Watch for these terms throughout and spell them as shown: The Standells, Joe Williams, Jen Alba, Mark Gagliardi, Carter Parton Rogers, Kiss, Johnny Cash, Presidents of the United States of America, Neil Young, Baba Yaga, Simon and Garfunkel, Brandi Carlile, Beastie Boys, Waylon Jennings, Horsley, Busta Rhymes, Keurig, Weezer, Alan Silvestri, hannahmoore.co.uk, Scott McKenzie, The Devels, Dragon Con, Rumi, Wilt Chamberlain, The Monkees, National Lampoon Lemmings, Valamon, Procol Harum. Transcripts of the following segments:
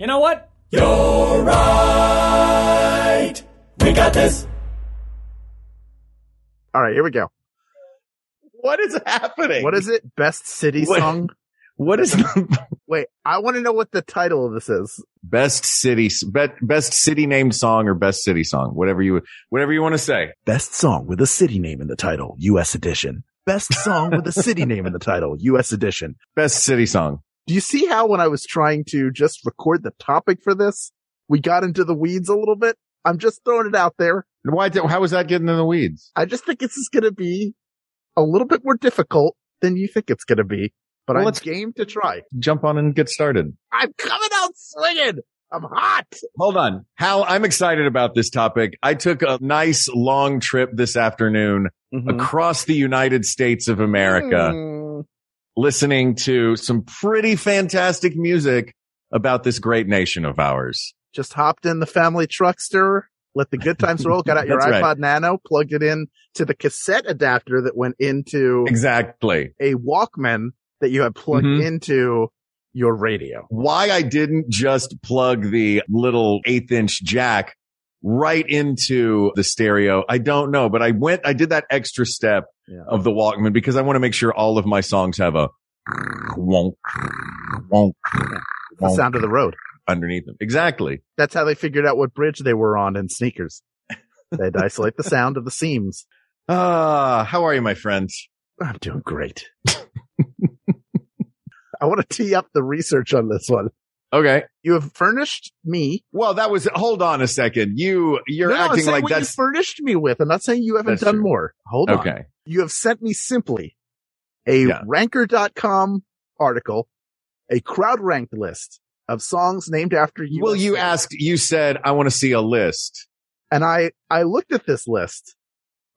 You know what? You're right. We got this. All right, here we go. What is happening? What is it? Best city song? What is... Wait, I want to know what the title of this is. Best city name song or best city song. Whatever you want to say. Best song with a city name in the title, U.S. edition. Best song with a city name in the title, U.S. edition. Best city song. Do you see how when I was trying to just record the topic for this, we got into the weeds a little bit? I'm just throwing it out there. How was that getting in the weeds? I just think this is going to be a little bit more difficult than you think it's going to be. But well, I'm game to try. Jump on and get started. I'm coming out swinging. I'm hot. Hold on. Hal, I'm excited about this topic. I took a nice long trip this afternoon across the United States of America, listening to some pretty fantastic music about this great nation of ours. Just hopped in the family truckster, let the good times roll, got out your iPod Nano, plugged it in to the cassette adapter that went into a Walkman. That you have plugged into your radio. Why I didn't just plug the little 1/8-inch jack right into the stereo, I don't know. But I did that extra step of the Walkman because I want to make sure all of my songs have a the sound of the road underneath them. Exactly. That's how they figured out what bridge they were on in Sneakers. They'd isolate the sound of the seams. How are you, my friends? I'm doing great. I want to tee up the research on this one. Okay. You have furnished me. Well, that was, hold on a second. You're acting like what that's you furnished me with. I'm not saying you haven't done more. Hold on. Okay. You have sent me simply a Ranker.com article, a crowd ranked list of songs named after you. Well, you asked, you said, I want to see a list. And I looked at this list.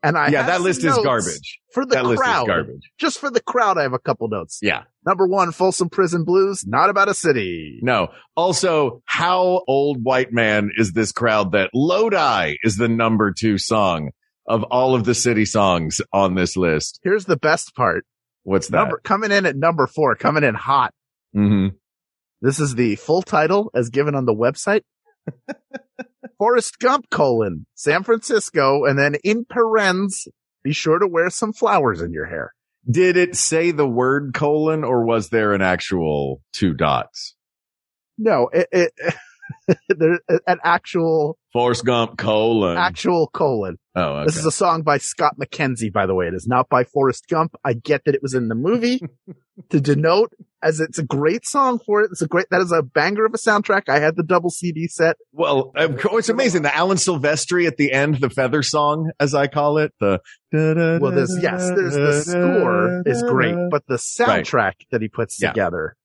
And I have that list is garbage. For the crowd. List is garbage. Just for the crowd, I have a couple notes. Yeah. Number one, Folsom Prison Blues, not about a city. No. Also, how old white man is this crowd that Lodi is the number 2 song of all of the city songs on this list? Here's the best part. What's that? Coming in at number 4, coming in hot. Mm-hmm. This is the full title as given on the website. Forrest Gump, San Francisco, and then in parens, be sure to wear some flowers in your hair. Did it say the word : or was there an actual 2 dots? No, there's an actual Forrest Gump : actual : Oh, okay. This is a song by Scott McKenzie, by the way. It is not by Forrest Gump. I get that it was in the movie to denote, as it's a great song for it. That is a banger of a soundtrack. I had the double CD set. Well, it's amazing. The Alan Silvestri at the end, the feather song, as I call it. The score is great, but the soundtrack that he puts together.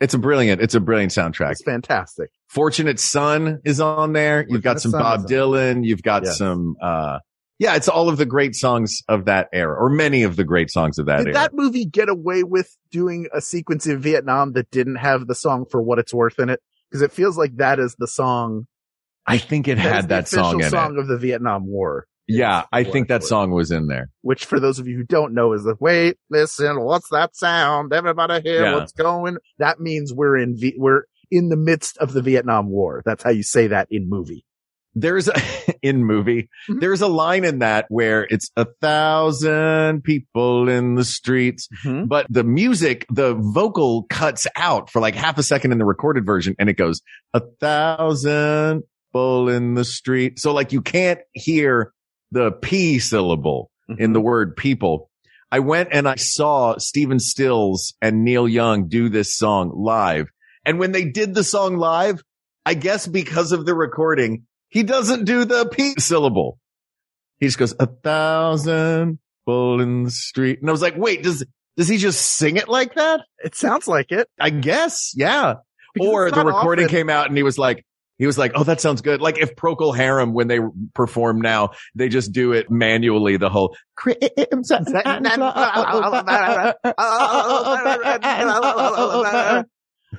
It's a brilliant soundtrack. It's fantastic. Fortunate Son is on there. You've got some Bob Dylan. You've got some, it's all of the great songs of that era, or many of the great songs of that era. Did that movie get away with doing a sequence in Vietnam that didn't have the song For What It's Worth in it? Because it feels like that is the song. I think it had that song in it. The official song of the Vietnam War. Yeah, I think that song was in there. Which, for those of you who don't know, is the wait, listen, what's that sound? Everybody hear what's going? That means we're in the midst of the Vietnam War. That's how you say that in movie. There's a line in that where it's 1,000 people in the streets, but the music, the vocal cuts out for like half a second in the recorded version, and it goes 1,000 people in the street. So like you can't hear the P syllable in the word people. I went and I saw Stephen Stills and Neil Young do this song live. And when they did the song live, I guess because of the recording, he doesn't do the P syllable. He just goes, 1,000 people in the street. And I was like, wait, does he just sing it like that? It sounds like it. I guess. Yeah. Or the recording came out and he was like, oh, that sounds good. Like if Procol Harum, when they perform now, they just do it manually, the whole.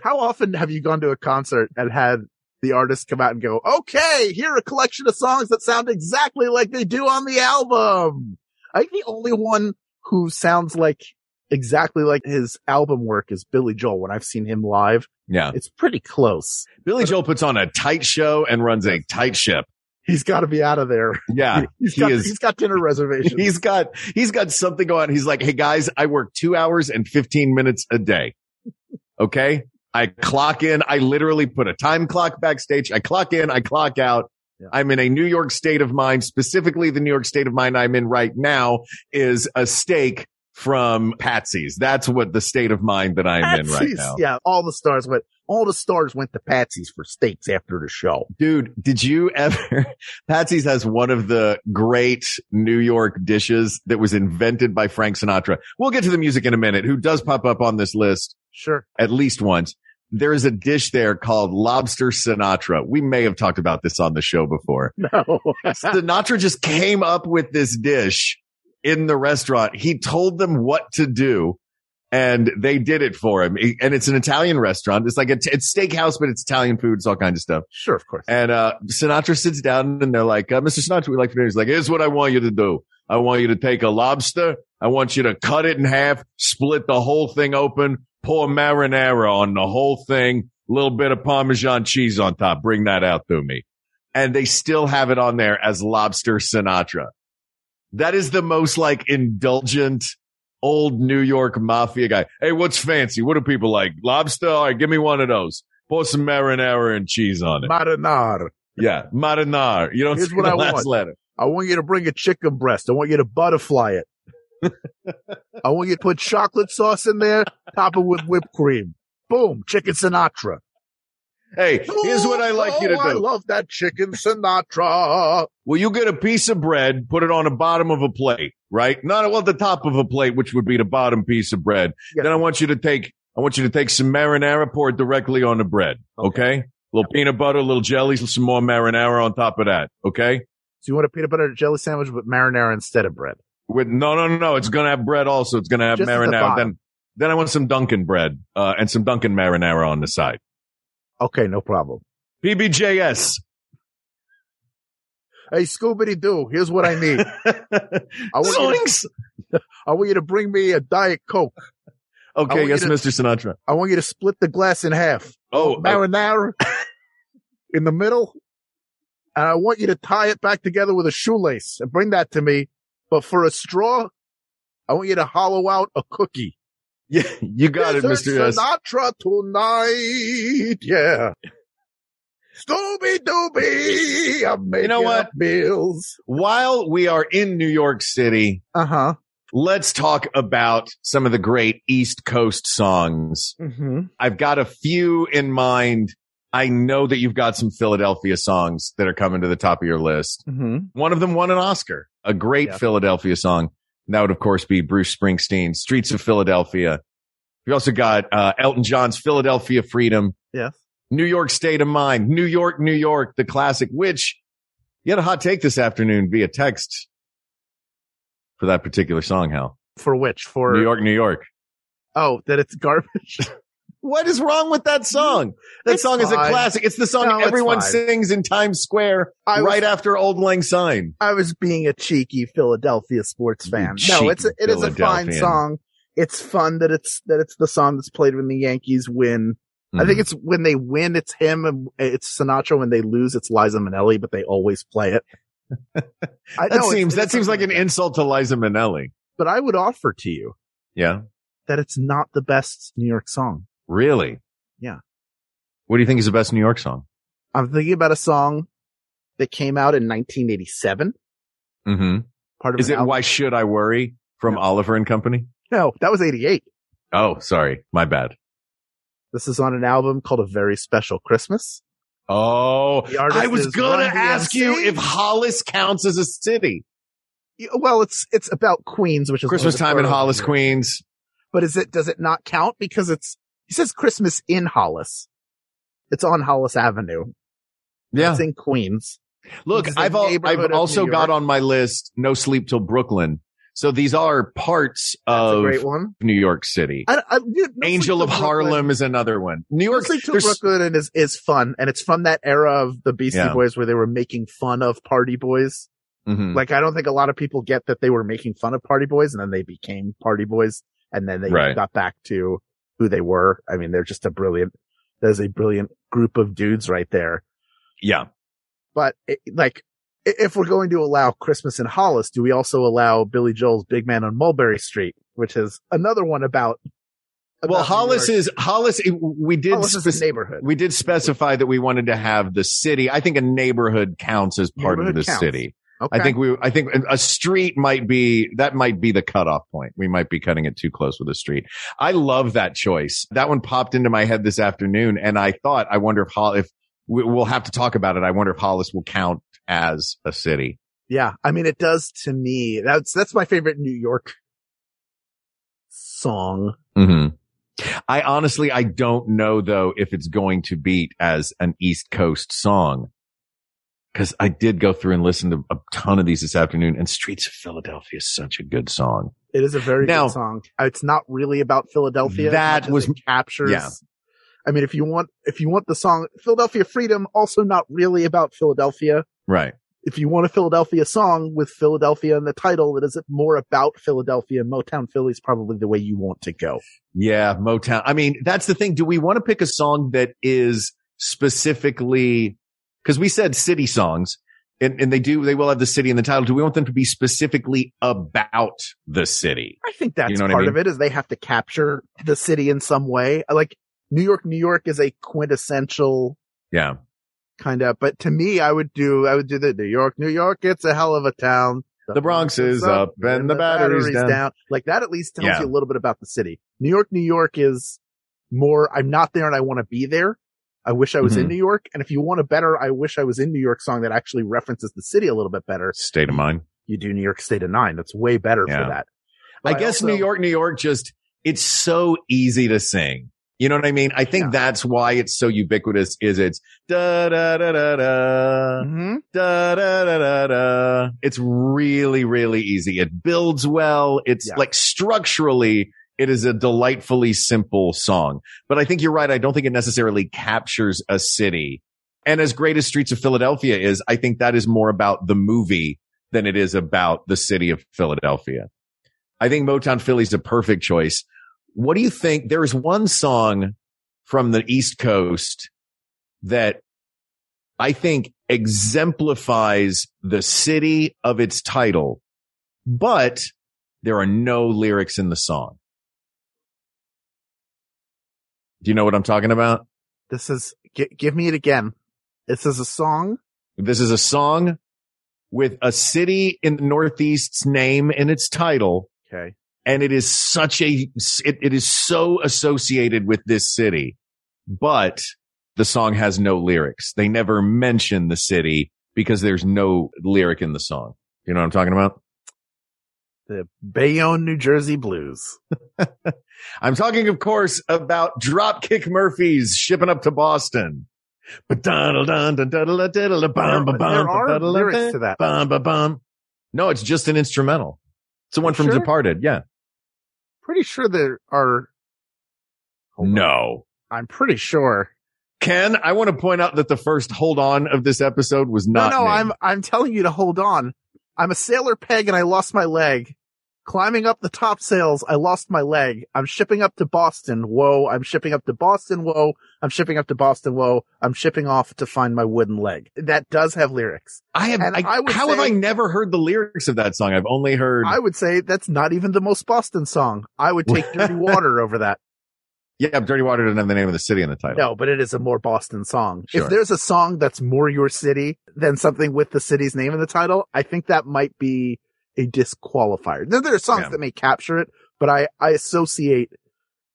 How often have you gone to a concert and had the artist come out and go, okay, here are a collection of songs that sound exactly like they do on the album? I think the only one who sounds like exactly like his album work is Billy Joel. When I've seen him live, yeah, it's pretty close. Billy Joel puts on a tight show and runs a tight ship. He's got to be out of there. Yeah, he's got dinner reservations. He's got something going on. He's like, hey guys, I work 2 hours and 15 minutes a day. Okay, I clock in. I literally put a time clock backstage. I clock in. I clock out. Yeah. I'm in a New York state of mind. Specifically, the New York state of mind I'm in right now is a steak from Patsy's. That's what the state of mind that I'm Patsy's. In right now. Yeah, all the stars went to Patsy's for steaks after the show. Dude, did you ever? Patsy's has one of the great New York dishes that was invented by Frank Sinatra. We'll get to the music in a minute, who does pop up on this list. Sure. At least once. There is a dish there called Lobster Sinatra. We may have talked about this on the show before. No. Sinatra just came up with this dish in the restaurant. He told them what to do and they did it for him. And it's an Italian restaurant. It's like it's steakhouse, but it's Italian food. It's all kinds of stuff. Sure, of course. And Sinatra sits down and they're like, Mr. Sinatra, we'd like to do. He's like, here's what I want you to do. I want you to take a lobster. I want you to cut it in half, split the whole thing open, pour marinara on the whole thing, a little bit of Parmesan cheese on top. Bring that out to me. And they still have it on there as Lobster Sinatra. That is the most like indulgent old New York mafia guy. Hey, what's fancy? What do people like? Lobster? All right, give me one of those. Pour some marinara and cheese on it. Marinara. Yeah, marinara. You don't Here's see what the I last want. Letter. I want you to bring a chicken breast. I want you to butterfly it. I want you to put chocolate sauce in there, top it with whipped cream. Boom, chicken Sinatra. Hey, here's what I like you to do. I love that chicken Sinatra. Well, you get a piece of bread, put it on the bottom of a plate, right? Not on the top of a plate, which would be the bottom piece of bread. Yeah. Then I want you to take some marinara, pour it directly on the bread. Okay? Little peanut butter, little jelly, some more marinara on top of that. Okay? So you want a peanut butter jelly sandwich with marinara instead of bread? With no. It's gonna have bread also. It's gonna have just marinara. Then I want some Dunkin' bread and some Dunkin' marinara on the side. Okay, no problem. PBJS. Hey, Scooby-Doo, here's what I need. I want you to bring me a Diet Coke. Okay, yes, Mr. Sinatra. I want you to split the glass in half. Oh, marinara in the middle. And I want you to tie it back together with a shoelace and bring that to me. But for a straw, I want you to hollow out a cookie. Yeah, you got it, Mr. Sinatra tonight. Yeah. Scooby Dooby. I'm making up bills. While we are in New York City, let's talk about some of the great East Coast songs. Mm-hmm. I've got a few in mind. I know that you've got some Philadelphia songs that are coming to the top of your list. Mm-hmm. One of them won an Oscar, a great Philadelphia song. That would, of course, be Bruce Springsteen's Streets of Philadelphia. We also got Elton John's Philadelphia Freedom. Yes. New York State of Mind. New York, New York, the classic, which you had a hot take this afternoon via text for that particular song, Hal. For which? For New York, New York. Oh, that it's garbage? What is wrong with that song? That song is a classic. It's the song everyone sings in Times Square right after Auld Lang Syne. I was being a cheeky Philadelphia sports fan. No, it is a fine song. It's fun that it's the song that's played when the Yankees win. Mm-hmm. I think it's when they win, it's him, and it's Sinatra. When they lose, it's Liza Minnelli, but they always play it. That seems like an insult to Liza Minnelli. But I would offer to you that it's not the best New York song. Really? Yeah. What do you think is the best New York song? I'm thinking about a song that came out in 1987. Mm-hmm. Is it Why Should I Worry from Oliver and Company? No, that was 88. Oh, sorry. My bad. This is on an album called A Very Special Christmas. Oh, I was going to ask you if Hollis counts as a city. Well, it's about Queens, which is Christmas time in Hollis, Queens. But does it not count because it's He says Christmas in Hollis. It's on Hollis Avenue. Yeah. It's in Queens. Look, I've also got on my list No Sleep Till Brooklyn. So these are parts of New York City. Angel of Harlem is another one. New York City to Brooklyn is fun. And it's from that era of the Beastie Boys where they were making fun of Party Boys. Mm-hmm. Like, I don't think a lot of people get that they were making fun of Party Boys and then they became Party Boys and then they got back to who they were. I mean, they're just there's a brilliant group of dudes right there. Yeah. But if we're going to allow Christmas in Hollis, do we also allow Billy Joel's Big Man on Mulberry Street, which is another one about well, Hollis. Is a neighborhood. We did specify that we wanted to have the city. I think a neighborhood counts as part of the city. Okay. I think a street might be the cutoff point. We might be cutting it too close with a street. I love that choice. That one popped into my head this afternoon, and I thought, I wonder if we'll have to talk about it. I wonder if Hollis will count as a city. Yeah. I mean, it does to me. That's my favorite New York song. Mm-hmm. I don't know though, if it's going to beat as an East Coast song. Cause I did go through and listen to a ton of these this afternoon, and Streets of Philadelphia is such a good song. It is a very good song. It's not really about Philadelphia. That was captures. Yeah. I mean, if you want the song Philadelphia Freedom, also not really about Philadelphia. Right. If you want a Philadelphia song with Philadelphia in the title, that is more about Philadelphia. Motown Philly is probably the way you want to go. Yeah. Motown. I mean, that's the thing. Do we want to pick a song that is specifically, because we said city songs and they will have the city in the title. Do we want them to be specifically about the city? I think that's part of it is they have to capture the city in some way. Like, New York is a quintessential. Yeah. Kind of, but to me, I would do the New York. It's a hell of a town. The Bronx is up and the battery's down. Like, that at least tells you a little bit about the city. New York is more, I'm not there and I want to be there. I wish I was in New York. And if you want a better, I wish I was in New York song that actually references the city a little bit better. State of Mind. You do New York State of Mind. That's way better for that. But I guess also, New York just, it's so easy to sing. You know what I mean? I think that's why it's so ubiquitous. Is it's da da da da da, da da da da da. It's really, really easy. It builds well. It's like structurally, it is a delightfully simple song. But I think you're right. I don't think it necessarily captures a city. And as great as Streets of Philadelphia is, I think that is more about the movie than it is about the city of Philadelphia. I think Motown Philly is a perfect choice. What do you think? There is one song from the East Coast that I think exemplifies the city of its title, but there are no lyrics in the song. Do you know what I'm talking about? This is, give me it again. This is a song. This is a song with a city in the Northeast's name in its title. Okay. And it is it is so associated with this city, but the song has no lyrics. They never mention the city because there's no lyric in the song. You know what I'm talking about? The Bayonne, New Jersey Blues. I'm talking, of course, about Dropkick Murphys shipping up to Boston. There are lyrics to that. No, it's just an instrumental. It's the one from Departed. Yeah. Pretty sure there are. No. I'm pretty sure. Ken, I want to point out that the first "Hold On" of this episode was not. No, I'm telling you to hold on. I'm a sailor peg and I lost my leg. Climbing up the topsails, I lost my leg. I'm shipping up to Boston. Whoa. I'm shipping up to Boston. Whoa. I'm shipping up to Boston. Whoa. I'm shipping off to find my wooden leg. That does have lyrics. How have I never heard the lyrics of that song? I've only heard. I would say that's not even the most Boston song. I would take Dirty Water over that. Yeah. Dirty Water doesn't have the name of the city in the title. No, but it is a more Boston song. Sure. If there's a song that's more your city than something with the city's name in the title, I think that might be a disqualifier. There are songs that may capture it, but I associate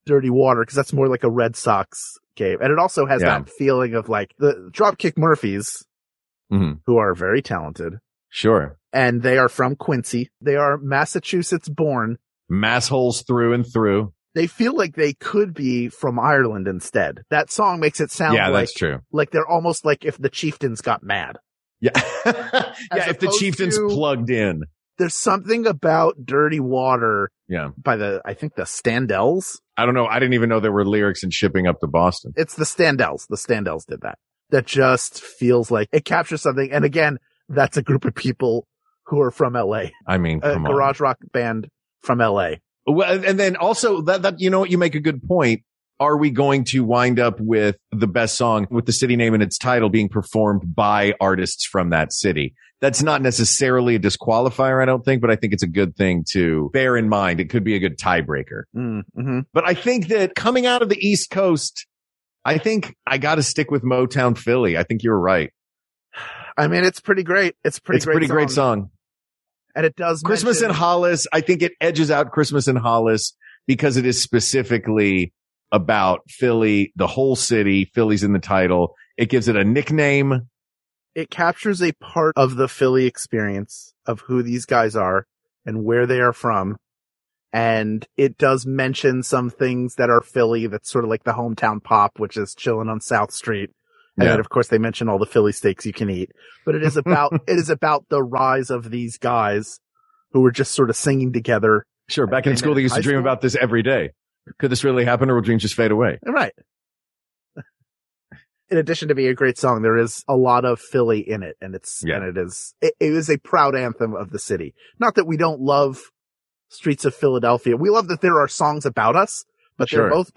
Dirty Water because that's more like a Red Sox game. And it also has that feeling of like the Dropkick Murphys, who are very talented. Sure. And they are from Quincy. They are Massachusetts born. Massholes through and through. They feel like they could be from Ireland instead. That song makes it sound that's true. Like they're almost like if the Chieftains got mad. Yeah. If the Chieftains plugged in. There's something about Dirty Water by the Standells. I don't know. I didn't even know there were lyrics in shipping up to Boston. It's the Standells. The Standells did that. That just feels like it captures something. And again, that's a group of people who are from LA. I mean, come on. Garage rock band from LA. Well, and then also that you know what, you make a good point. Are we going to wind up with the best song with the city name and its title being performed by artists from that city? That's not necessarily a disqualifier, I don't think, but I think it's a good thing to bear in mind. It could be a good tiebreaker. Mm-hmm. But I think that coming out of the East Coast, I think I got to stick with Motown Philly. I think you're right. I mean, it's pretty great. It's a pretty great song. And it does Christmas in Hollis. I think it edges out Christmas in Hollis because it is specifically about Philly, the whole city. Philly's in the title. It gives it a nickname. It captures a part of the Philly experience of who these guys are and where they are from. And it does mention some things that are Philly. That's sort of like the hometown pop, which is chilling on South Street. And then, of course, they mention all the Philly steaks you can eat, but it is about, the rise of these guys who were just sort of singing together. Sure. Back in school, they used to dream about this every day. Could this really happen, or will dreams just fade away? Right. In addition to being a great song, there is a lot of Philly in it, and it is a proud anthem of the city. Not that we don't love Streets of Philadelphia. We love that there are songs about us, but they're both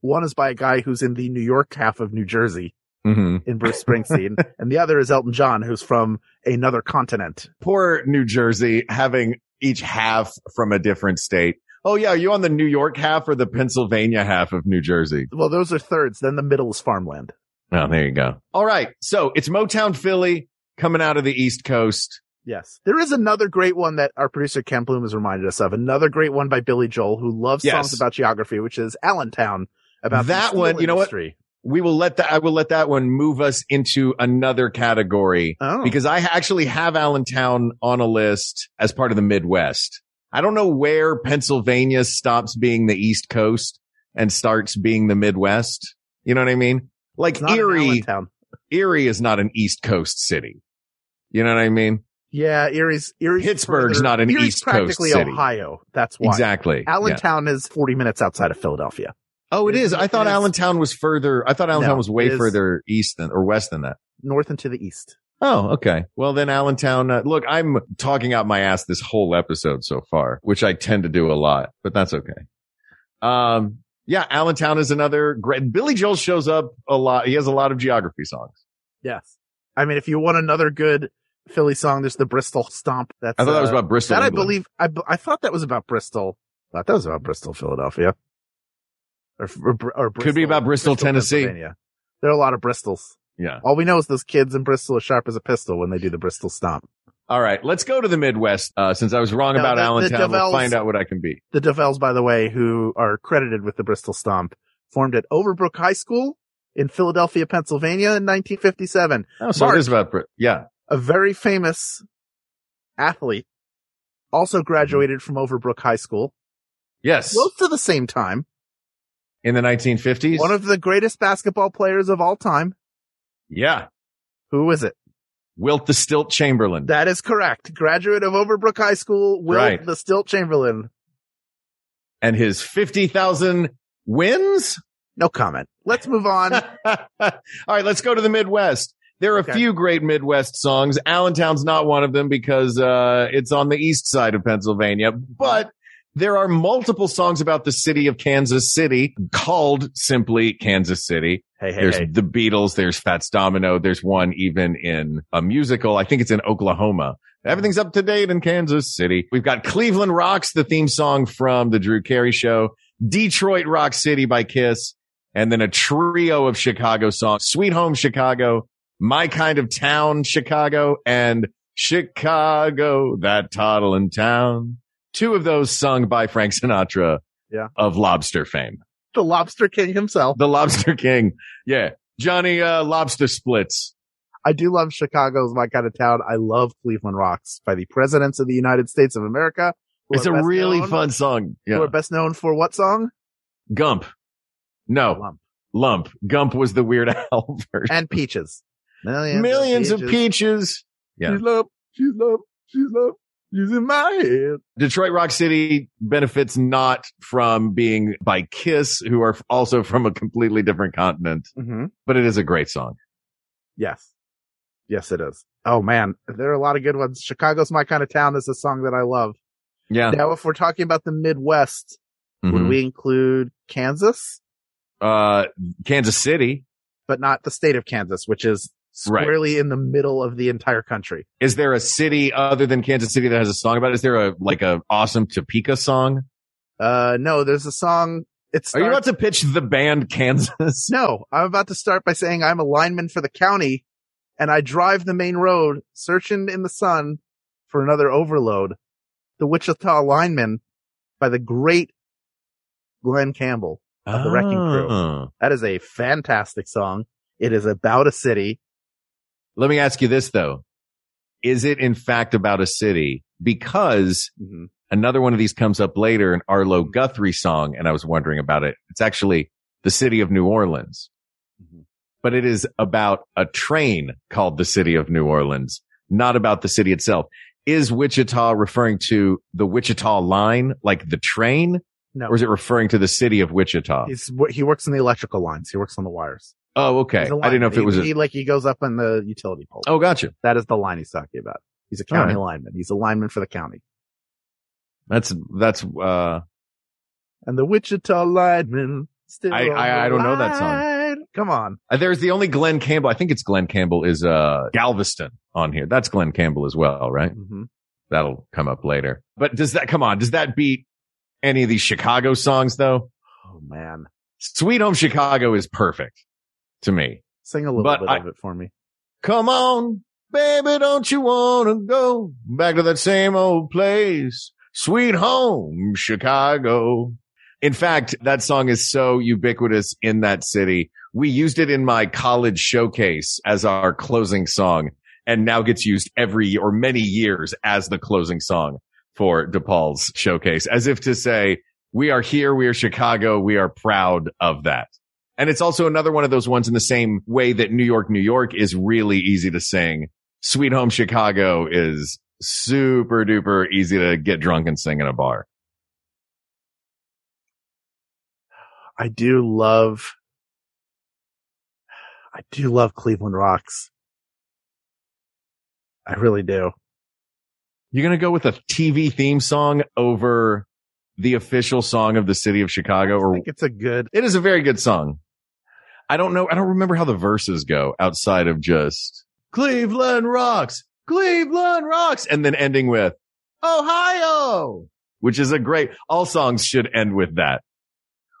one is by a guy who's in the New York half of New Jersey. Mm-hmm. In Bruce Springsteen, and the other is Elton John, who's from another continent. Poor New Jersey, having each half from a different state. Oh yeah, are you on the New York half or the Pennsylvania half of New Jersey? Well, those are thirds. Then the middle is farmland. Oh, there you go. All right, so it's Motown Philly coming out of the East Coast. Yes, there is another great one that our producer Ken Plume has reminded us of. Another great one by Billy Joel, who loves songs about geography, which is Allentown. About that one, you know what? I will let that one move us into another category because I actually have Allentown on a list as part of the Midwest. I don't know where Pennsylvania stops being the East Coast and starts being the Midwest. You know what I mean? Like Erie is not an East Coast city. You know what I mean? Yeah, Erie's Pittsburgh's further, not an Erie's East Coast city. Practically Ohio. That's why. Exactly. Allentown is 40 minutes outside of Philadelphia. Oh, it is. I thought Allentown was way further east than or west than that. North and to the east. Oh, okay. Well, then Allentown. Look, I'm talking out my ass this whole episode so far, which I tend to do a lot, but that's okay. Allentown is another great. Billy Joel shows up a lot. He has a lot of geography songs. Yes. I mean, if you want another good Philly song, there's the Bristol Stomp. I thought that was about Bristol. That England. I thought that was about Bristol. I thought that was about Bristol, Philadelphia. Or Bristol, could be about Bristol, Tennessee. There are a lot of Bristols. Yeah. All we know is those kids in Bristol are sharp as a pistol when they do the Bristol Stomp. All right. Let's go to the Midwest. Since I was wrong about Allentown, we'll find out what I can be. The Devels, by the way, who are credited with the Bristol Stomp, formed at Overbrook High School in Philadelphia, Pennsylvania in 1957. Oh, so Mark, it is about Brit. Yeah. A very famous athlete also graduated from Overbrook High School. Yes. Close to the same time. In the 1950s? One of the greatest basketball players of all time. Yeah. Who is it? Wilt the Stilt Chamberlain. That is correct. Graduate of Overbrook High School, Wilt the Stilt Chamberlain. And his 50,000 wins? No comment. Let's move on. All right, let's go to the Midwest. There are a few great Midwest songs. Allentown's not one of them because it's on the east side of Pennsylvania, but there are multiple songs about the city of Kansas City called simply Kansas City. There's the Beatles. There's Fats Domino. There's one even in a musical. I think it's in Oklahoma. Everything's up to date in Kansas City. We've got Cleveland Rocks, the theme song from The Drew Carey Show. Detroit Rock City by Kiss. And then a trio of Chicago songs. Sweet Home Chicago, My Kind of Town Chicago, and Chicago, That Toddling Town. Two of those sung by Frank Sinatra of lobster fame. The Lobster King himself. The Lobster King. Yeah. Johnny Lobster Splits. I do love Chicago's My Kind of Town. I love Cleveland Rocks by the Presidents of the United States of America. It's a really fun song. Yeah. Who are best known for what song? Gump. No. Lump. Gump was the Weird Al version. And Peaches. Millions of peaches. Yeah. She's love. She's in my head. Detroit Rock City benefits not from being by Kiss, who are also from a completely different continent. Mm-hmm. But it is a great song. Yes. Yes, it is. Oh, man. There are a lot of good ones. Chicago's My Kind of Town is a song that I love. Yeah. Now, if we're talking about the Midwest, mm-hmm. would we include Kansas? Kansas City. But not the state of Kansas, which is squarely in the middle of the entire country. Is there a city other than Kansas City that has a song about it? Is there a awesome Topeka song? No, there's a song. Are you about to pitch the band Kansas? No, I'm about to start by saying I'm a lineman for the county and I drive the main road searching in the sun for another overload. The Wichita Lineman by the great Glenn Campbell of the Wrecking Crew. That is a fantastic song. It is about a city. Let me ask you this, though. Is it, in fact, about a city? Because mm-hmm. another one of these comes up later, an Arlo Guthrie song, and I was wondering about it. It's actually the city of New Orleans. Mm-hmm. But it is about a train called the city of New Orleans, not about the city itself. Is Wichita referring to the Wichita line, like the train? No. Or is it referring to the city of Wichita? He works in the electrical lines. He works on the wires. Oh, okay. I didn't know if it was he goes up on the utility pole. Oh, gotcha. That is the line he's talking about. He's a county lineman. He's a lineman for the county. That's and the Wichita lineman still. I don't know that song. Come on. There's the only Glenn Campbell. I think it's Glenn Campbell is Galveston on here. That's Glenn Campbell as well, right? Mm-hmm. That'll come up later. But does that beat any of these Chicago songs though? Oh man. Sweet Home Chicago is perfect. To me. Sing a little bit of it for me. Come on, baby, don't you want to go back to that same old place? Sweet home, Chicago. In fact, that song is so ubiquitous in that city. We used it in my college showcase as our closing song and now gets used many years as the closing song for DePaul's showcase, as if to say, we are here, we are Chicago, we are proud of that. And it's also another one of those ones in the same way that New York, New York is really easy to sing. Sweet Home Chicago is super duper easy to get drunk and sing in a bar. I do love Cleveland Rocks. I really do. You're going to go with a TV theme song over the official song of the city of Chicago? I think it is a very good song. I don't know. I don't remember how the verses go outside of just Cleveland rocks, and then ending with Ohio, which is a great. All songs should end with that.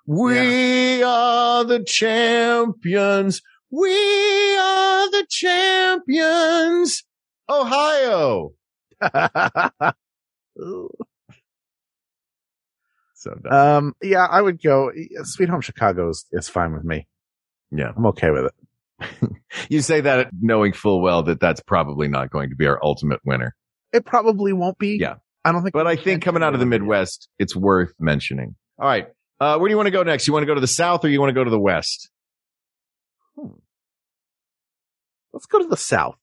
We are the champions. We are the champions. Ohio. So dumb. Yeah, I would go. Sweet Home Chicago is fine with me. Yeah, I'm okay with it. You say that knowing full well that that's probably not going to be our ultimate winner. It probably won't be. Yeah, I don't think. But I think coming out of the Midwest, it's worth mentioning. All right, where do you want to go next? You want to go to the South or you want to go to the West? Let's go to the South.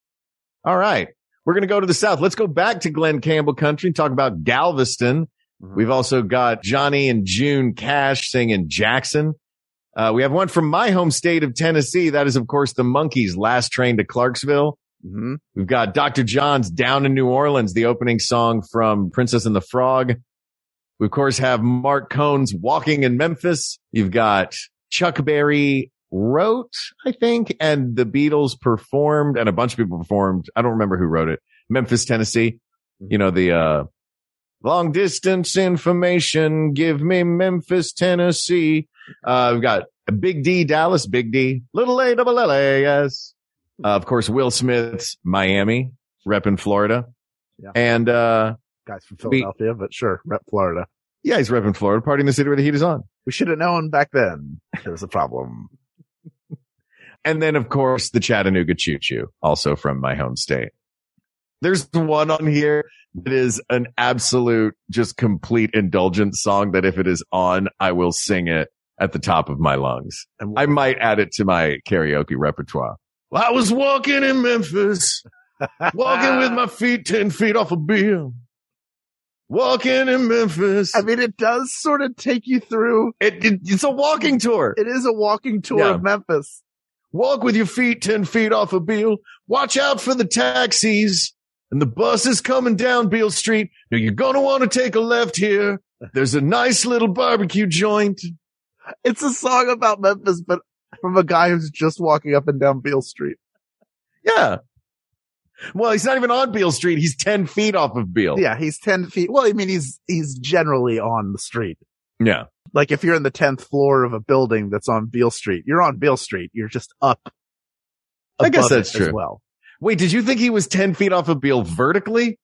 All right, we're going to go to the South. Let's go back to Glenn Campbell country and talk about Galveston. Mm-hmm. We've also got Johnny and June Cash singing Jackson. We have one from my home state of Tennessee. That is, of course, the Monkees' Last Train to Clarksville. Mm-hmm. We've got Dr. John's Down in New Orleans, the opening song from Princess and the Frog. We, of course, have Mark Cohn's Walking in Memphis. You've got Chuck Berry wrote, I think, and the Beatles performed, and a bunch of people performed. I don't remember who wrote it. Memphis, Tennessee. Mm-hmm. You know, the long distance information. Give me Memphis, Tennessee. We've got Big D, Dallas, Big D, Little A, Double L A, yes. Of course, Will Smith's Miami, rep in Florida. Yeah. And, guys from Philadelphia, but sure, rep Florida. Yeah, he's rep in Florida, partying the city where the heat is on. We should have known back then there was a problem. And then, of course, the Chattanooga Choo Choo, also from my home state. There's one on here that is an absolute, just complete indulgent song that if it is on, I will sing it at the top of my lungs. I might add it to my karaoke repertoire. Well, I was walking in Memphis, walking with my feet 10 feet off a beam. Walking in Memphis. I mean, it does sort of take you through. It's a walking tour. It is a walking tour of Memphis. Walk with your feet 10 feet off of Beale. Watch out for the taxis and the buses coming down Beale Street. Now, you're going to want to take a left here. There's a nice little barbecue joint. It's a song about Memphis, but from a guy who's just walking up and down Beale Street. Yeah. Well, he's not even on Beale Street. He's 10 feet off of Beale. Yeah, he's 10 feet. Well, I mean, he's generally on the street. Yeah. Like if you're in the 10th floor of a building that's on Beale Street, you're on Beale Street. You're just up. I guess that's true. As well. Wait, did you think he was 10 feet off of Beale vertically?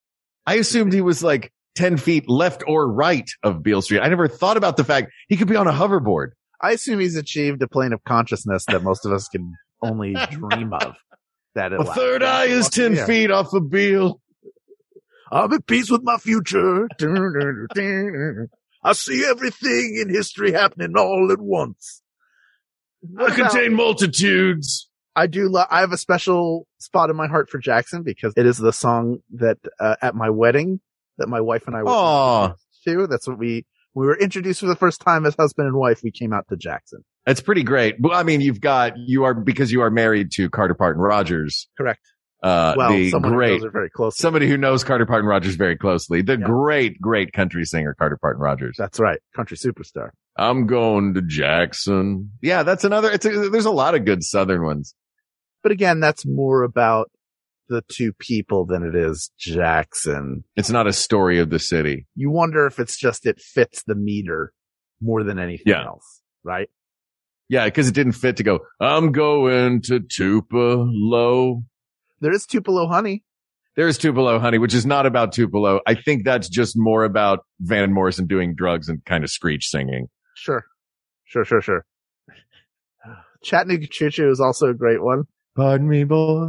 I assumed he was like 10 feet left or right of Beale Street. I never thought about the fact he could be on a hoverboard. I assume he's achieved a plane of consciousness that most of us can only dream of. That a third eye is 10 feet off of Beale. I'm at peace with my future. I see everything in history happening all at once. I contain multitudes. I do. I have a special spot in my heart for Jackson because it is the song that at my wedding that my wife and I were to. That's what we were introduced for the first time as husband and wife. We came out to Jackson. That's pretty great. Well, I mean, because you are married to Carter Parton Rogers. Correct. Somebody who knows Carter Parton Rogers very closely. The great, great country singer, Carter Parton Rogers. That's right. Country superstar. I'm going to Jackson. Yeah, that's another. There's a lot of good Southern ones. But again, that's more about the two people than it is Jackson. It's not a story of the city. You wonder if it's just it fits the meter more than anything else, right? Yeah, because it didn't fit to go, I'm going to Tupelo. There is Tupelo Honey. There is Tupelo Honey, which is not about Tupelo. I think that's just more about Van Morrison doing drugs and kind of screech singing. Sure. Chattanooga Choo Choo is also a great one. Pardon me, boy.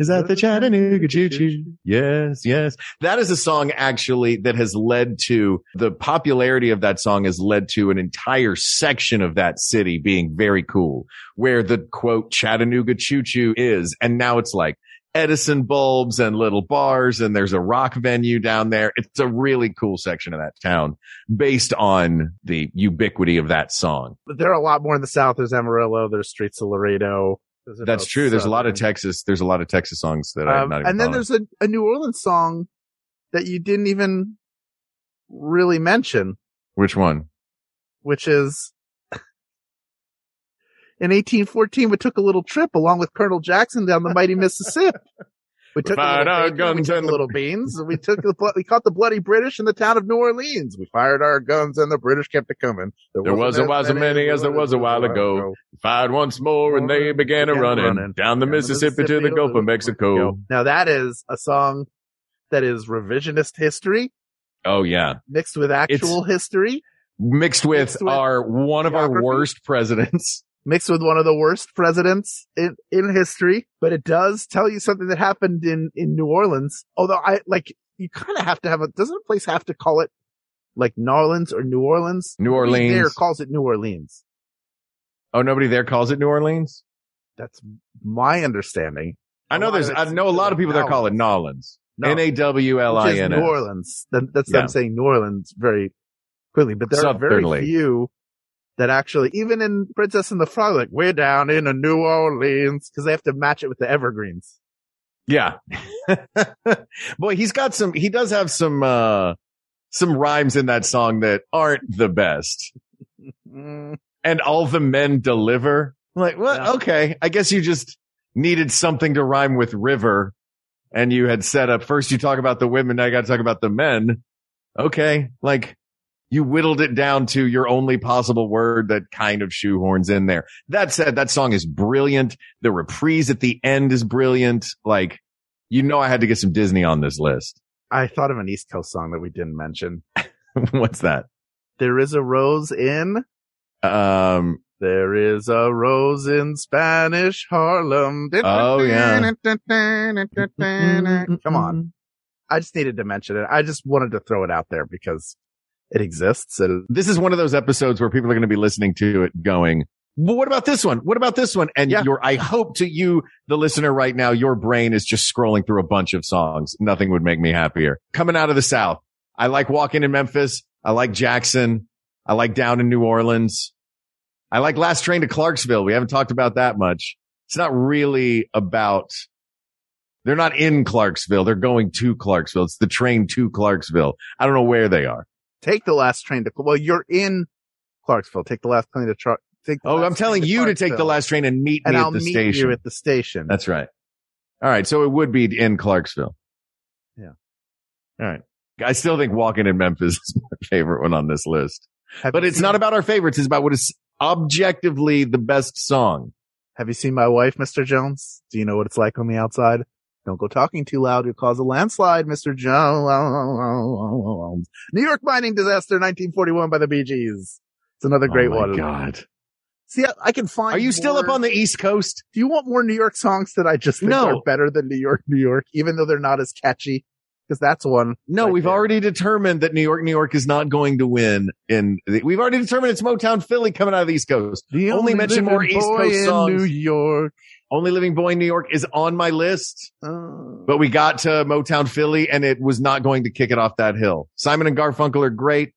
Is that the Chattanooga Choo-Choo? Yes, yes. That is a song actually that has led to the popularity of that song has led to an entire section of that city being very cool where the quote Chattanooga Choo-Choo is. And now it's like Edison bulbs and little bars and there's a rock venue down there. It's a really cool section of that town based on the ubiquity of that song. But there are a lot more in the South. There's Amarillo. There's Streets of Laredo. That's true. Southern. There's a lot of Texas. There's a lot of Texas songs that I'm not even. And then there's a New Orleans song that you didn't even really mention. Which one? Which is in 1814. We took a little trip along with Colonel Jackson down the mighty Mississippi. We took little beans. And we caught the bloody British in the town of New Orleans. We fired our guns, and the British kept it coming. There wasn't as many as there was a while ago. Fired once more, and they began running down the Mississippi to the Gulf of Mexico. Now that is a song that is revisionist history. Oh yeah, mixed with actual history, mixed with one of our worst presidents. Mixed with one of the worst presidents in history, but it does tell you something that happened in New Orleans. Although you kind of have to have doesn't a place have to call it like Narlands or New Orleans? New Orleans. Nobody there calls it New Orleans. Oh, nobody there calls it New Orleans? That's my understanding. I know a lot of people there call it Nawlins. Nawlins. New Orleans. That's them saying New Orleans very quickly, but there are very few. That actually, even in Princess and the Frog, like, we're down in a New Orleans, because they have to match it with the evergreens. Yeah. Boy, he does have some rhymes in that song that aren't the best. And all the men deliver. I'm like, what? Yeah. Okay. I guess you just needed something to rhyme with river. And you had set up, first you talk about the women, now you got to talk about the men. Okay. Like, you whittled it down to your only possible word that kind of shoehorns in there. That said, that song is brilliant. The reprise at the end is brilliant. Like, I had to get some Disney on this list. I thought of an East Coast song that we didn't mention. What's that? There is a rose in Spanish Harlem. Oh, yeah. Come on. I just needed to mention it. I just wanted to throw it out there because it exists. And this is one of those episodes where people are going to be listening to it going, well, what about this one? What about this one? And I hope to you, the listener right now, your brain is just scrolling through a bunch of songs. Nothing would make me happier. Coming out of the South. I like Walking in Memphis. I like Jackson. I like Down in New Orleans. I like Last Train to Clarksville. We haven't talked about that much. It's not really about, they're not in Clarksville. They're going to Clarksville. It's the train to Clarksville. I don't know where they are. Take the last train to, well, you're in Clarksville. Take the last train to I'm telling you to take the last train and meet me at the station. And I'll meet you at the station. That's right. All right. So it would be in Clarksville. Yeah. All right. I still think Walking in Memphis is my favorite one on this list. But it's not about our favorites. It's about what is objectively the best song. Have you seen my wife, Mr. Jones? Do you know what it's like on the outside? Don't go talking too loud. You'll cause a landslide, Mr. Jones. New York mining disaster, 1941 by the Bee Gees. It's another great one. Oh, my God. See, I can find. Are you still up on the East Coast? Do you want more New York songs that I just think are better than New York, New York, even though they're not as catchy? Because that's one. No, right, we've already determined that New York, New York is not going to win. We've already determined it's Motown Philly coming out of the East Coast. The only mention more East Coast songs. New York. Only Living Boy in New York is on my list. Oh. But we got to Motown Philly, and it was not going to kick it off that hill. Simon and Garfunkel are great.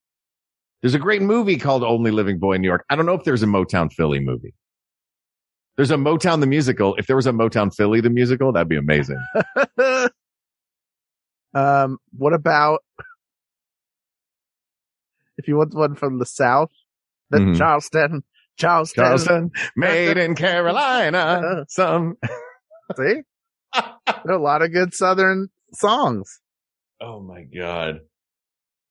There's a great movie called Only Living Boy in New York. I don't know if there's a Motown Philly movie. There's a Motown the Musical. If there was a Motown Philly the Musical, that'd be amazing. What about if you want one from the South? Then Charleston, made in Carolina. See, there are a lot of good Southern songs. Oh my God.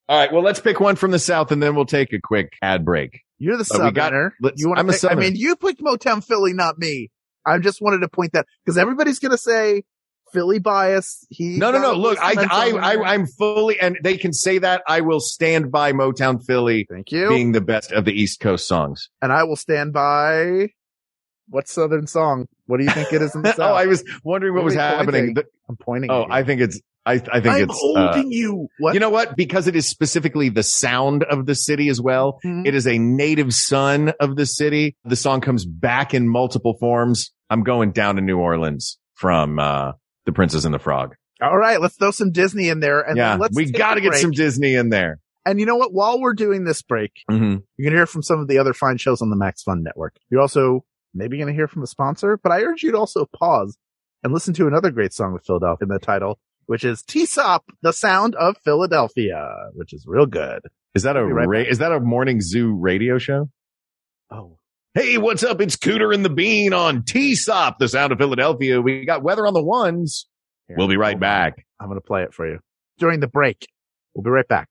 All right, well, let's pick one from the South, and then we'll take a quick ad break. You're the Southerner. I'm a Southerner. I mean, you picked Motown Philly, not me. I just wanted to point that, because everybody's going to say Philly bias. No. Look, I'm fully, and they can say that. I will stand by Motown Philly being the best of the East Coast songs. And I will stand by, what Southern song? What do you think it is in the South? I was wondering what was happening. I'm pointing. Oh, I think it's. I think I'm holding you. What? You know what? Because it is specifically the sound of the city as well. Mm-hmm. It is a native son of the city. The song comes back in multiple forms. I'm going Down to New Orleans from The Princess and the Frog. All right, let's throw some Disney in there. And we got to get some Disney in there. And you know what? While we're doing this break, you're going to hear from some of the other fine shows on the Max Fun Network. You're also maybe going to hear from a sponsor, but I urge you to also pause and listen to another great song with Philadelphia in the title, which is T-Sop, The Sound of Philadelphia, which is real good. Is that a morning zoo radio show? Oh. Hey, what's up? It's Cooter and the Bean on T-Sop, The Sound of Philadelphia. We got weather on the ones. Here, we'll be right back. I'm going to play it for you during the break. We'll be right back.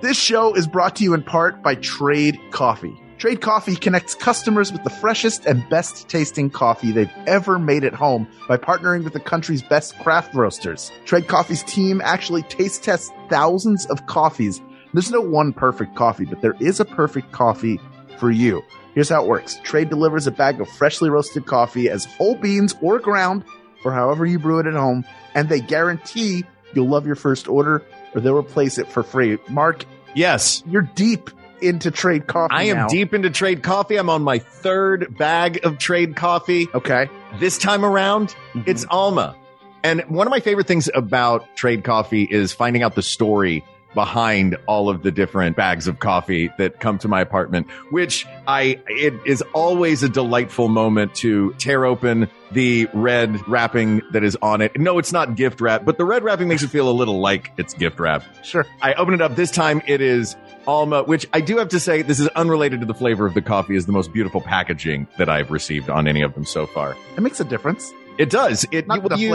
This show is brought to you in part by Trade Coffee. Trade Coffee connects customers with the freshest and best-tasting coffee they've ever made at home by partnering with the country's best craft roasters. Trade Coffee's team actually taste tests thousands of coffees. There's no one perfect coffee, but there is a perfect coffee for you. Here's how it works. Trade delivers a bag of freshly roasted coffee as whole beans or ground, or however you brew it at home, and they guarantee you'll love your first order or they'll replace it for free. Mark, yes, you're deep into Trade Coffee. I am deep into Trade Coffee. I'm on my third bag of Trade Coffee. Okay. This time around, it's Alma. And one of my favorite things about Trade Coffee is finding out the story behind all of the different bags of coffee that come to my apartment, which it is always a delightful moment to tear open the red wrapping that is on it. No, it's not gift wrap, but the red wrapping makes it feel a little like it's gift wrap. Sure. I open it up. This time it is Alma, which I do have to say, this is unrelated to the flavor of the coffee, is the most beautiful packaging that I've received on any of them so far. It makes a difference. It does. You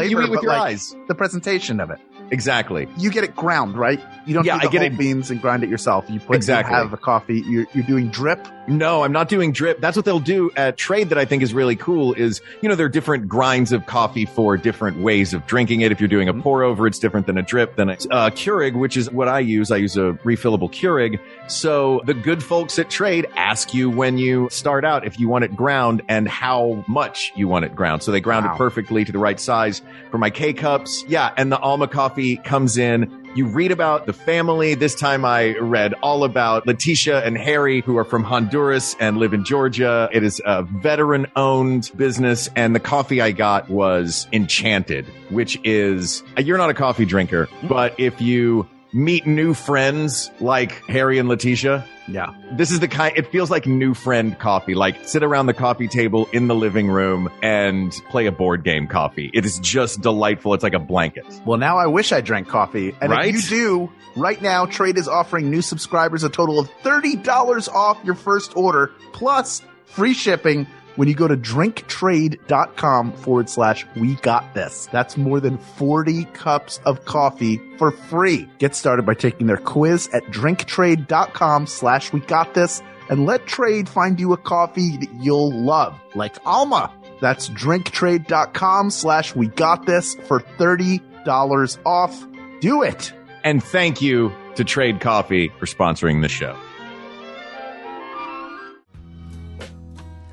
eat with your eyes. The presentation of it. Exactly. You get it ground, right? You don't do the whole beans and grind it yourself. You have a coffee. You're doing drip. No, I'm not doing drip. That's what they'll do at Trade that I think is really cool is, there are different grinds of coffee for different ways of drinking it. If you're doing a pour over, it's different than a drip, than a Keurig, which is what I use. I use a refillable Keurig. So the good folks at Trade ask you when you start out if you want it ground and how much you want it ground. So they ground it perfectly to the right size for my K-cups. Yeah, and the Alma coffee comes in You read about the family. This time I read all about Leticia and Harry, who are from Honduras and live in Georgia. It is a veteran-owned business, and the coffee I got was Enchanted, which is, you're not a coffee drinker, but if you meet new friends like Harry and Leticia, yeah, this is the kind, it feels like new friend coffee, like sit around the coffee table in the living room and play a board game coffee. It is just delightful. It's like a blanket. Well, now I wish I drank coffee. And right? If you do, right now, Trade is offering new subscribers a total of $30 off your first order, plus free shipping when you go to drinktrade.com/we got this. That's more than 40 cups of coffee for free. Get started by taking their quiz at drinktrade.com/we got this and let Trade find you a coffee that you'll love, like Alma. That's drinktrade.com/we got this for $30 off. Do it. And thank you to Trade Coffee for sponsoring the show.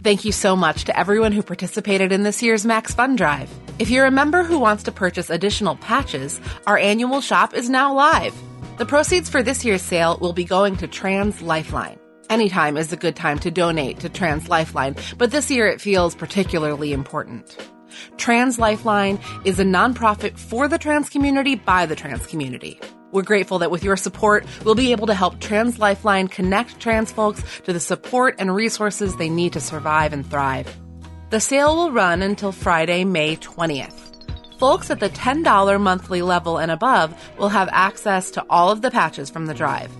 Thank you so much to everyone who participated in this year's Max Fund Drive. If you're a member who wants to purchase additional patches, our annual shop is now live. The proceeds for this year's sale will be going to Trans Lifeline. Anytime is a good time to donate to Trans Lifeline, but this year it feels particularly important. Trans Lifeline is a nonprofit for the trans community by the trans community. We're grateful that with your support, we'll be able to help Trans Lifeline connect trans folks to the support and resources they need to survive and thrive. The sale will run until Friday, May 20th. Folks at the $10 monthly level and above will have access to all of the patches from the drive.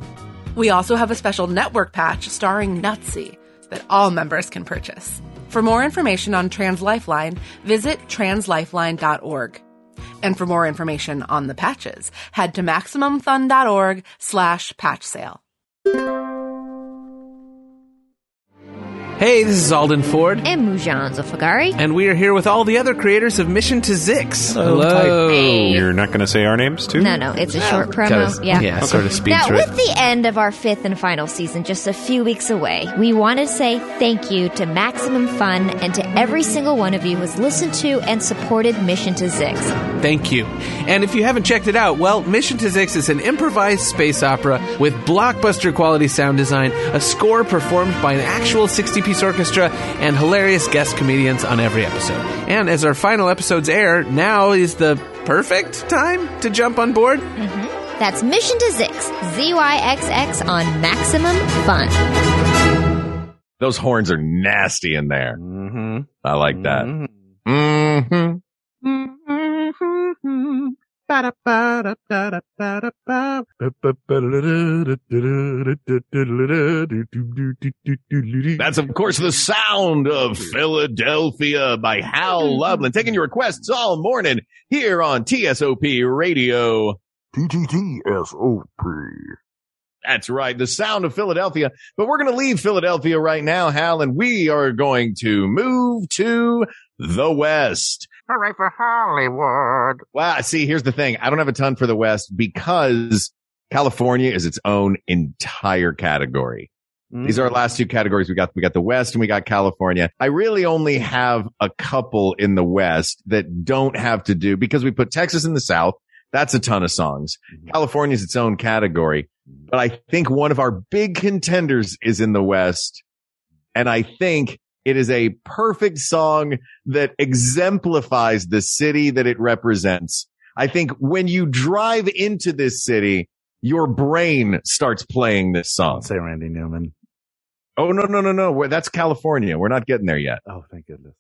We also have a special network patch starring Nutsy that all members can purchase. For more information on Trans Lifeline, visit translifeline.org. And for more information on the patches, head to MaximumFun.org/patch sale. Hey, this is Alden Ford. And Mujan Zulfagari. And we are here with all the other creators of Mission to Zix. Hello. Hey. You're not going to say our names, too? No, it's a short promo. Yeah, okay. Sort of speech. Now, with the end of our fifth and final season just a few weeks away, we want to say thank you to Maximum Fun and to every single one of you who has listened to and supported Mission to Zix. Thank you. And if you haven't checked it out, well, Mission to Zix is an improvised space opera with blockbuster-quality sound design, a score performed by an actual 60-piece orchestra, and hilarious guest comedians on every episode. And as our final episodes air, now is the perfect time to jump on board. Mm-hmm. That's Mission to Zix, ZYXX on Maximum Fun. Those horns are nasty in there. Mm-hmm. I like that. Mm-hmm. Mm-hmm. That's, of course, the sound of Philadelphia by Hal Lublin. Taking your requests all morning here on TSOP Radio. TSOP. That's right, the sound of Philadelphia. But we're going to leave Philadelphia right now, Hal, and we are going to move to the West. All right, for Hollywood. Wow, see, here's the thing. I don't have a ton for the West because California is its own entire category. Mm-hmm. These are our last two categories. We got the West and we got California. I really only have a couple in the West that don't have to do, because we put Texas in the South. That's a ton of songs. California is its own category. But I think one of our big contenders is in the West. And I think it is a perfect song that exemplifies the city that it represents. I think when you drive into this city, your brain starts playing this song. Don't say Randy Newman. Oh, no. That's California. We're not getting there yet. Oh, thank goodness.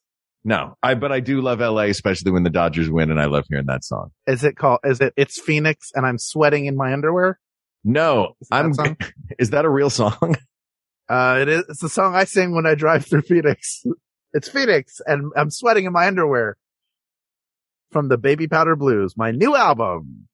No, but I do love L.A., especially when the Dodgers win, and I love hearing that song. It's Phoenix and I'm sweating in my underwear? No, is that a real song? It is. It's the song I sing when I drive through Phoenix. It's Phoenix and I'm sweating in my underwear from the Baby Powder Blues, my new album.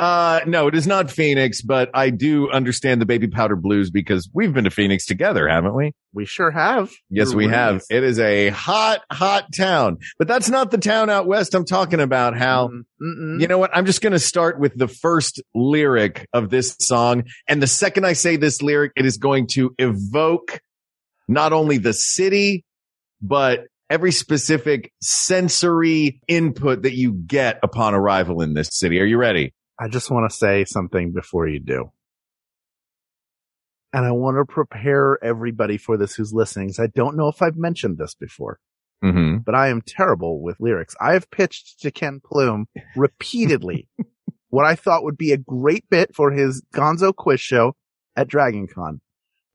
No, it is not Phoenix, but I do understand the Baby Powder Blues because we've been to Phoenix together, haven't we? We sure have. Yes, we have. It is a hot, hot town, but that's not the town out West I'm talking about, Hal. Mm-mm. You know what? I'm just going to start with the first lyric of this song. And the second I say this lyric, it is going to evoke not only the city, but every specific sensory input that you get upon arrival in this city. Are you ready? I just want to say something before you do. And I want to prepare everybody for this who's listening. I don't know if I've mentioned this before, but I am terrible with lyrics. I have pitched to Ken Plume repeatedly what I thought would be a great bit for his Gonzo quiz show at Dragon Con,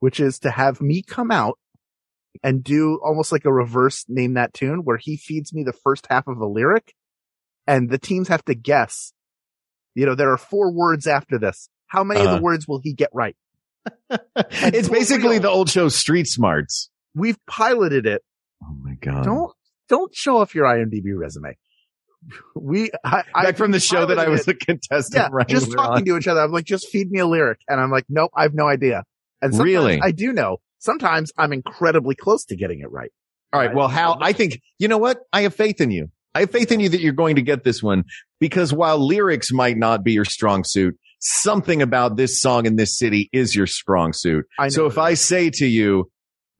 which is to have me come out and do almost like a reverse Name That Tune where he feeds me the first half of a lyric and the teams have to guess. You know, there are four words after this. How many of the words will he get right? It's basically the old show Street Smarts. We've piloted it. Oh my God. Don't show off your IMDb resume. Back from the show that I was a contestant. Yeah, right, just talking to each other. I'm like, just feed me a lyric. And I'm like, nope, I have no idea. And really? I do know. Sometimes I'm incredibly close to getting it right. All right. Well, Hal, I think, you know what? I have faith in you. I have faith in you that you're going to get this one, because while lyrics might not be your strong suit, something about this song in this city is your strong suit. So if I say to you,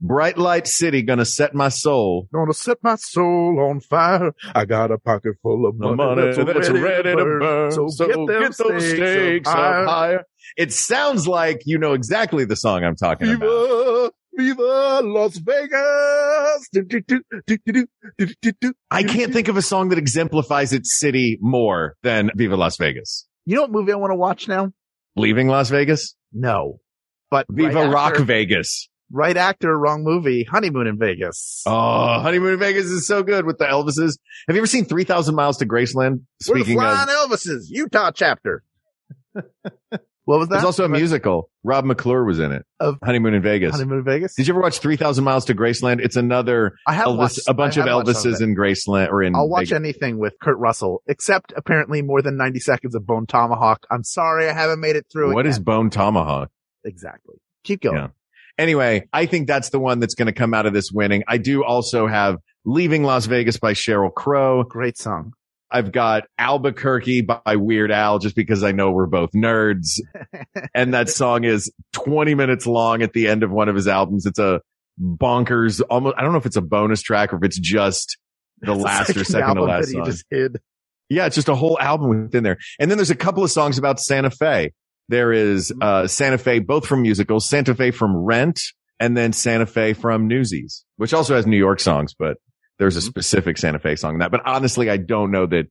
bright light city, gonna set my soul on fire. I got a pocket full of money that's ready to burn. So get those stakes up higher. It sounds like you know exactly the song I'm talking about. Viva Las Vegas. I can't think of a song that exemplifies its city more than Viva Las Vegas. You know what movie I want to watch now? Leaving Las Vegas? No. But Viva Rock Vegas. Right actor, wrong movie. Honeymoon in Vegas. Oh, Honeymoon in Vegas is so good with the Elvises. Have you ever seen 3,000 Miles to Graceland? Speaking We're the Flying Elvises, Utah chapter. What was that? There's also a musical. Rob McClure was in it. Of Honeymoon in Vegas. Honeymoon in Vegas. Did you ever watch 3,000 Miles to Graceland? It's another Elvises in Graceland or in. I'll watch Vegas. Anything with Kurt Russell, except apparently more than 90 seconds of Bone Tomahawk. I'm sorry, I haven't made it through. What is Bone Tomahawk? Exactly. Keep going. Yeah. Anyway, I think that's the one that's going to come out of this winning. I do also have Leaving Las Vegas by Sheryl Crow. Great song. I've got Albuquerque by Weird Al, just because I know we're both nerds. And that song is 20 minutes long at the end of one of his albums. It's a bonkers, almost, I don't know if it's a bonus track or if it's just the last or second to last song. Just hid. Yeah, it's just a whole album within there. And then there's a couple of songs about Santa Fe. There is Santa Fe, both from musicals, Santa Fe from Rent, and then Santa Fe from Newsies, which also has New York songs, but there's a specific Santa Fe song in that. But honestly, I don't know that.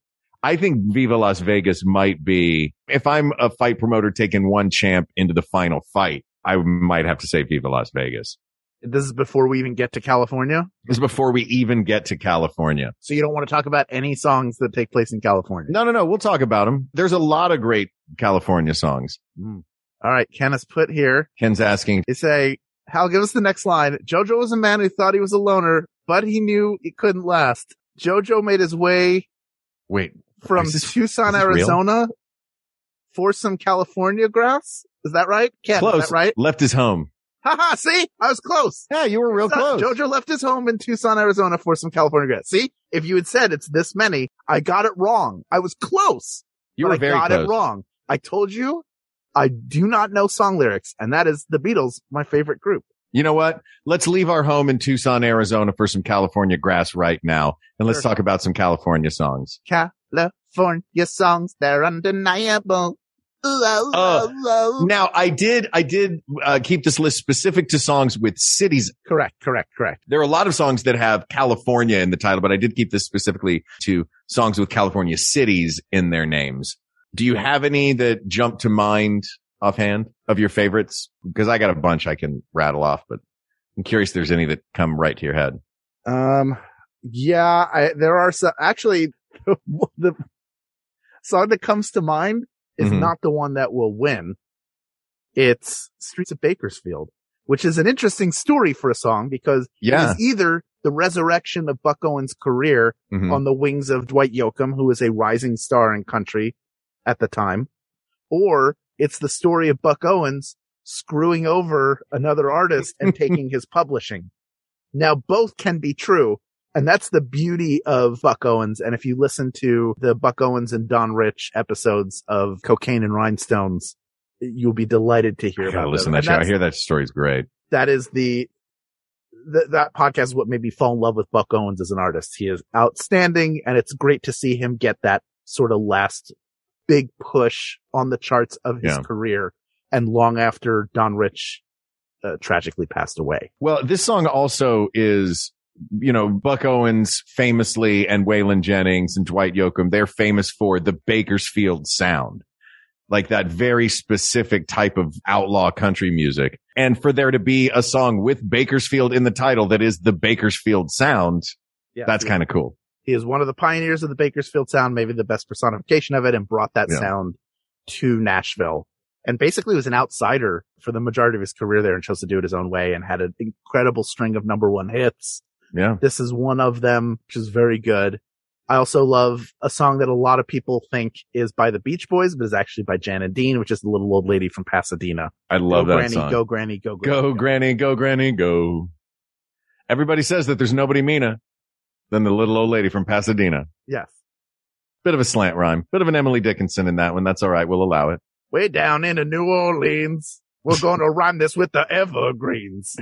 I think Viva Las Vegas might be, if I'm a fight promoter taking one champ into the final fight, I might have to say Viva Las Vegas. This is before we even get to California? This is before we even get to California. So you don't want to talk about any songs that take place in California? No. We'll talk about them. There's a lot of great California songs. All right. Ken is put here. Ken's asking. They say, Hal, give us the next line. Jojo was a man who thought he was a loner, but he knew it couldn't last. Jojo made his way from Tucson, Arizona for some California grass. Is that right? Ken, close. Is that right? Left his home. Haha, see? I was close. Yeah, you were real close. Jojo left his home in Tucson, Arizona for some California grass. See? If you had said it's this many, I got it wrong. I was close. You were very close. I got it wrong. I told you I do not know song lyrics, and that is The Beatles, my favorite group. You know what? Let's leave our home in Tucson, Arizona for some California grass right now, and let's talk about some California songs. California songs, they're undeniable. Now I did keep this list specific to songs with cities. Correct. There are a lot of songs that have California in the title, but I did keep this specifically to songs with California cities in their names. Do you have any that jump to mind offhand of your favorites? Because I got a bunch I can rattle off, but I'm curious if there's any that come right to your head. There are some. Actually, the song that comes to mind is not the one that will win. It's Streets of Bakersfield, which is an interesting story for a song because it is either the resurrection of Buck Owens' career on the wings of Dwight Yoakam, who was a rising star in country at the time, or it's the story of Buck Owens screwing over another artist and taking his publishing. Now, both can be true. And that's the beauty of Buck Owens. And if you listen to the Buck Owens and Don Rich episodes of Cocaine and Rhinestones, you'll be delighted to hear about listen them. To that show. I hear that story's great. That is that podcast is what made me fall in love with Buck Owens as an artist. He is outstanding, and it's great to see him get that sort of last big push on the charts of his career, and long after Don Rich tragically passed away. Well, this song also is, you know, Buck Owens famously and Waylon Jennings and Dwight Yoakam, they're famous for the Bakersfield sound, like that very specific type of outlaw country music. And for there to be a song with Bakersfield in the title that is the Bakersfield sound, that's kind of cool. He is one of the pioneers of the Bakersfield sound, maybe the best personification of it, and brought that sound to Nashville. And basically was an outsider for the majority of his career there and chose to do it his own way and had an incredible string of number one hits. Yeah. This is one of them, which is very good. I also love a song that a lot of people think is by the Beach Boys, but is actually by Jan and Dean, which is the little old lady from Pasadena. I love that song. Go Granny, go Granny, go Granny, go Granny, go. Everybody says that there's nobody meaner than the little old lady from Pasadena. Yes. Bit of a slant rhyme, bit of an Emily Dickinson in that one. That's all right. We'll allow it. Way down into New Orleans, we're going to rhyme this with the evergreens.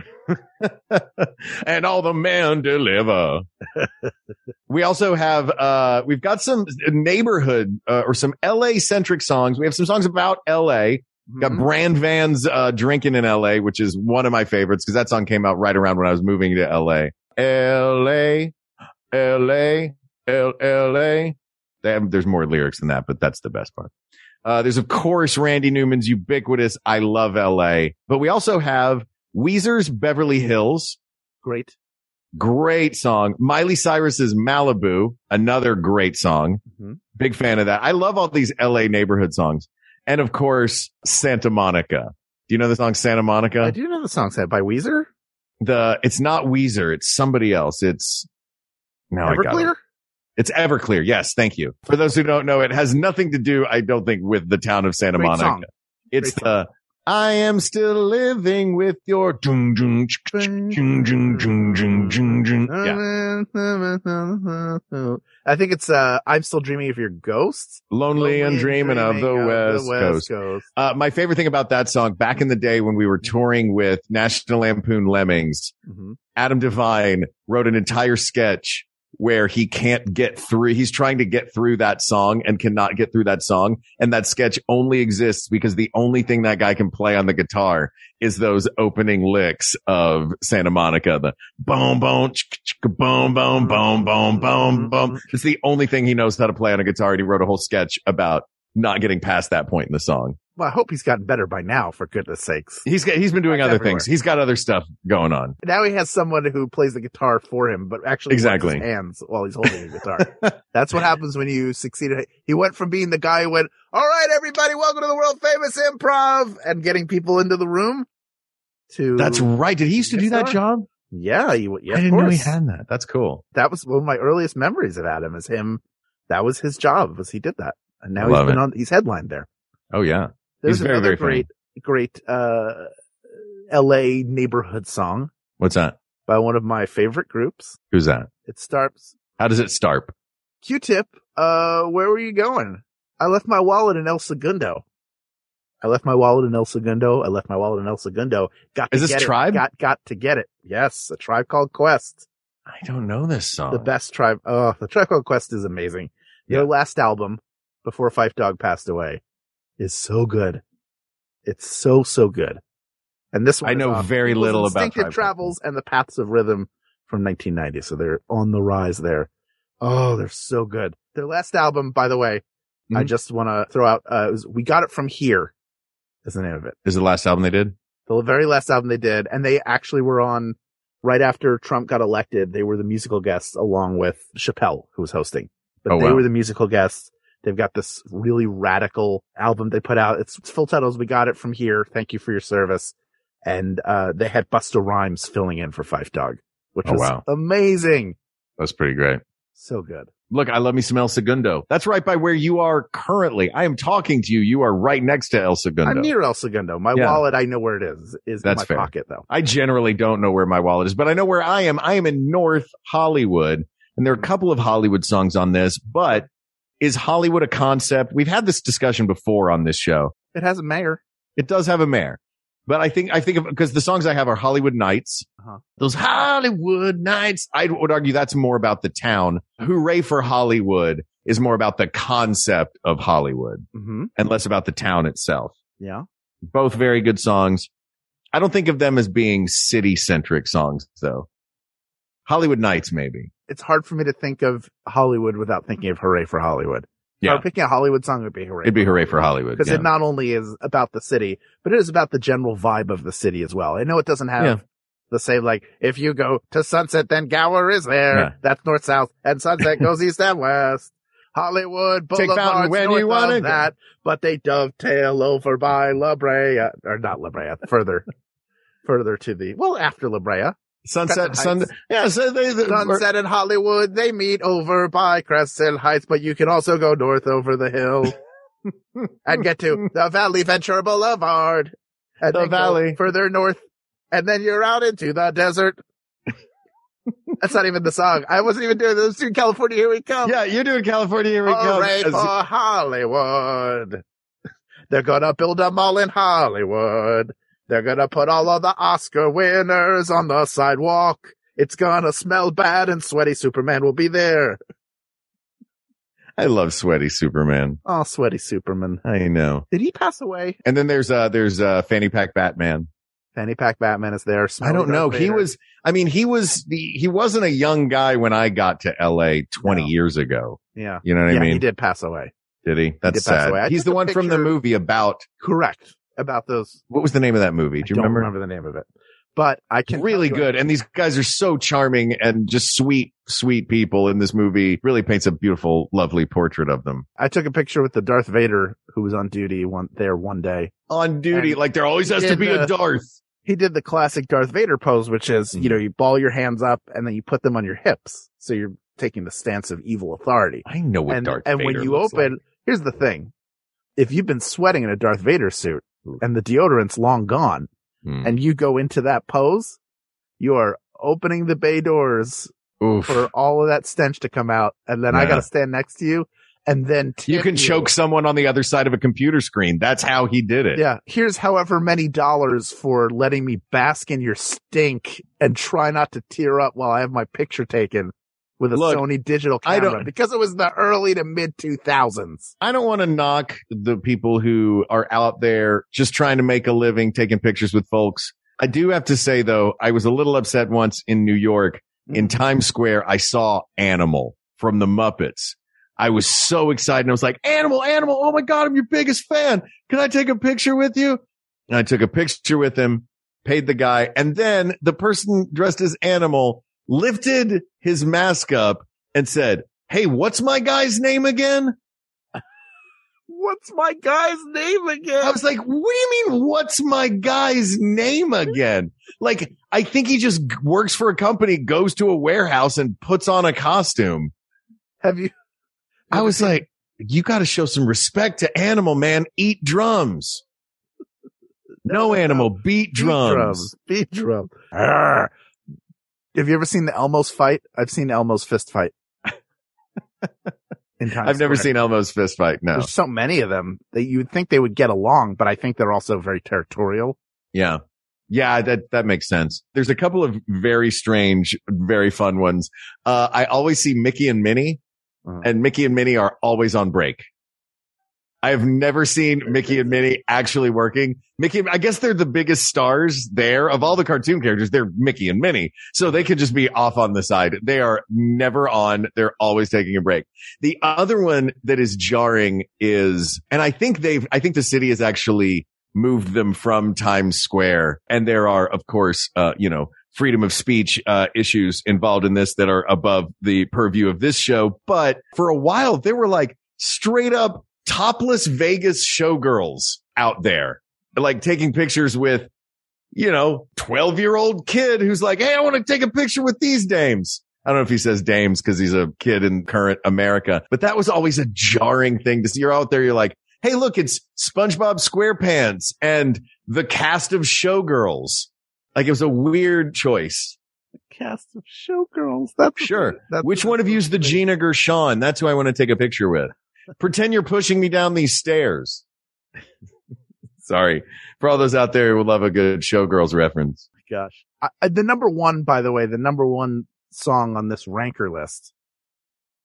And all the men deliver. We also have, we've got some neighborhood or some LA-centric songs. We have some songs about LA. Got Brand Van's Drinking in LA, which is one of my favorites because that song came out right around when I was moving to LA. LA, LA, LA. There's more lyrics than that, but that's the best part. There's, of course, Randy Newman's ubiquitous I Love L.A., but we also have Weezer's Beverly Hills. Great song. Miley Cyrus's Malibu, another great song. Big fan of that. I love all these L.A. neighborhood songs. And, of course, Santa Monica. Do you know the song Santa Monica? I do know the song by Weezer. It's not Weezer. It's somebody else. It's... Now Everclear? I got it. It's Everclear. Yes. Thank you. For those who don't know, it has nothing to do, I don't think, with the town of Santa Monica. Song. It's I am still living with your I think it's I'm still dreaming of your ghosts. Lonely and dreaming of the West Coast. My favorite thing about that song back in the day when we were touring with National Lampoon Lemmings, Adam Devine wrote an entire sketch where he can't get through, he's trying to get through that song and cannot get through that song. And that sketch only exists because the only thing that guy can play on the guitar is those opening licks of Santa Monica. The boom, boom, boom, boom, boom, boom, boom, boom. It's the only thing he knows how to play on a guitar. And he wrote a whole sketch about not getting past that point in the song. Well, I hope he's gotten better by now, for goodness sakes. He's been doing other things. He's got other stuff going on. Now he has someone who plays the guitar for him, but actually works his hands while he's holding the guitar. That's what happens when you succeed. He went from being the guy who went, all right, everybody, welcome to the world famous improv, and getting people into the room to... That's right. Did he used to do that job? Yeah. I didn't know he had that. That's cool. That was one of my earliest memories of Adam is him. That was his job, was he did that. And now he's headlined there. Oh, yeah. There's another very great L.A. neighborhood song. What's that? By one of my favorite groups. Who's that? It starts. How does it start? Q-Tip, where were you going? I left my wallet in El Segundo. Got to get it. Is this Tribe? Got to get it. Yes, A Tribe Called Quest. I don't know this song. The best Tribe. Oh, The Tribe Called Quest is amazing. Their last album, before Fife Dog passed away, is so good. It's so good. And this one I know very little about. Instinctive Travels and the Paths of Rhythm from 1990. So they're on the rise there. Oh, they're so good. Their last album, by the way, I just want to throw out, We Got It From Here is the name of it. Is the last album they did? The very last album they did. And they actually were on right after Trump got elected. They were the musical guests along with Chappelle, who was hosting, but they were the musical guests. They've got this really radical album they put out. It's full titles. We Got It From Here. Thank you for your service. And they had Busta Rhymes filling in for Fife Dog, which was amazing. That's pretty great. So good. Look, I love me some El Segundo. That's right by where you are currently. I am talking to you. You are right next to El Segundo. I'm near El Segundo. My wallet, I know where it is. That's in my pocket, though. I generally don't know where my wallet is, but I know where I am. I am in North Hollywood, and there are a couple of Hollywood songs on this, but... Is Hollywood a concept? We've had this discussion before on this show. It has a mayor. It does have a mayor. But I think of, because the songs I have are Hollywood Nights. Those Hollywood Nights. I would argue that's more about the town. Hooray for Hollywood is more about the concept of Hollywood and less about the town itself. Yeah. Both very good songs. I don't think of them as being city-centric songs, though. Hollywood Nights, maybe. It's hard for me to think of Hollywood without thinking of Hooray for Hollywood. Yeah. If I were picking a Hollywood song, it would be Hooray. It'd be Hooray for Hollywood. Because it not only is about the city, but it is about the general vibe of the city as well. I know it doesn't have the same, like, if you go to Sunset, then Gower is there. Yeah. That's north-south, and Sunset goes east and west. Hollywood Boulevard's north of that, but they dovetail over by La Brea, or not La Brea, further to the, well, after La Brea. Sunset and Hollywood, they meet over by Crescent Heights, but you can also go north over the hill and get to the Valley Ventura Boulevard. And the Valley. Further north, and then you're out into the desert. That's not even the song. I wasn't even doing those two. California, Here We Come. Yeah, you're doing California, Here We Come. All right, for Hollywood. They're going to build a mall in Hollywood. They're going to put all of the Oscar winners on the sidewalk. It's going to smell bad, and Sweaty Superman will be there. I love Sweaty Superman. Oh, Sweaty Superman. I know. Did he pass away? And then there's Fanny Pack Batman. Fanny Pack Batman is there. I don't know. Vader. He wasn't a young guy when I got to LA 20 years ago. Yeah. You know what I mean? He did pass away. Did he? That's sad. He's the one from the movie about those. What was the name of that movie? Do you remember? I don't remember the name of it, but I can. Really good. And these guys are so charming and just sweet, sweet people in this movie. Really paints a beautiful, lovely portrait of them. I took a picture with the Darth Vader who was on duty one day. On duty. Like there always has to be a Darth. He did the classic Darth Vader pose, which is, you ball your hands up and then you put them on your hips. So you're taking the stance of evil authority. I know what Darth Vader looks like. And when you open, here's the thing. If you've been sweating in a Darth Vader suit and the deodorant's long gone and you go into that pose, you are opening the bay doors for all of that stench to come out. And then I got to stand next to you. And then you can choke someone on the other side of a computer screen. That's how he did it. Yeah. Here's however many dollars for letting me bask in your stink and try not to tear up while I have my picture taken with a Sony digital camera because it was the early to mid 2000s. I don't want to knock the people who are out there just trying to make a living, taking pictures with folks. I do have to say though, I was a little upset once in New York in Times Square. I saw Animal from the Muppets. I was so excited. I was like, Animal. Oh my God. I'm your biggest fan. Can I take a picture with you? And I took a picture with him, paid the guy. And then the person dressed as Animal lifted his mask up and said, "Hey, what's my guy's name again?" What's my guy's name again? I was like, what do you mean? What's my guy's name again? Like, I think he just works for a company, goes to a warehouse and puts on a costume. I was like, you got to show some respect to Animal, man. Eat drums. No, Animal, beat drums. Beat drums. Have you ever seen the Elmo's fight? I've seen Elmo's fist fight. I've never seen Elmo's fist fight. No, there's so many of them that you would think they would get along, but I think they're also very territorial. Yeah. Yeah, that makes sense. There's a couple of very strange, very fun ones. I always see Mickey and Minnie. And Mickey and Minnie are always on break. I've never seen Mickey and Minnie actually working. I guess they're the biggest stars there of all the cartoon characters. They're Mickey and Minnie. So they could just be off on the side. They are never on. They're always taking a break. The other one that is jarring is, and I think the city has actually moved them from Times Square. And there are, of course, freedom of speech issues involved in this that are above the purview of this show. But for a while, there were like straight up topless Vegas showgirls out there, like taking pictures with, 12-year-old kid who's like, "Hey, I want to take a picture with these dames." I don't know if he says dames because he's a kid in current America, but that was always a jarring thing to see. You're out there, you're like, "Hey, look, it's SpongeBob SquarePants and the cast of Showgirls." Like, it was a weird choice. The cast of Showgirls. That's sure. Which one of you is the Gina Gershon? That's who I want to take a picture with. Pretend you're pushing me down these stairs. Sorry. For all those out there who would love a good Showgirls reference. Oh my gosh. The number one song on this ranker list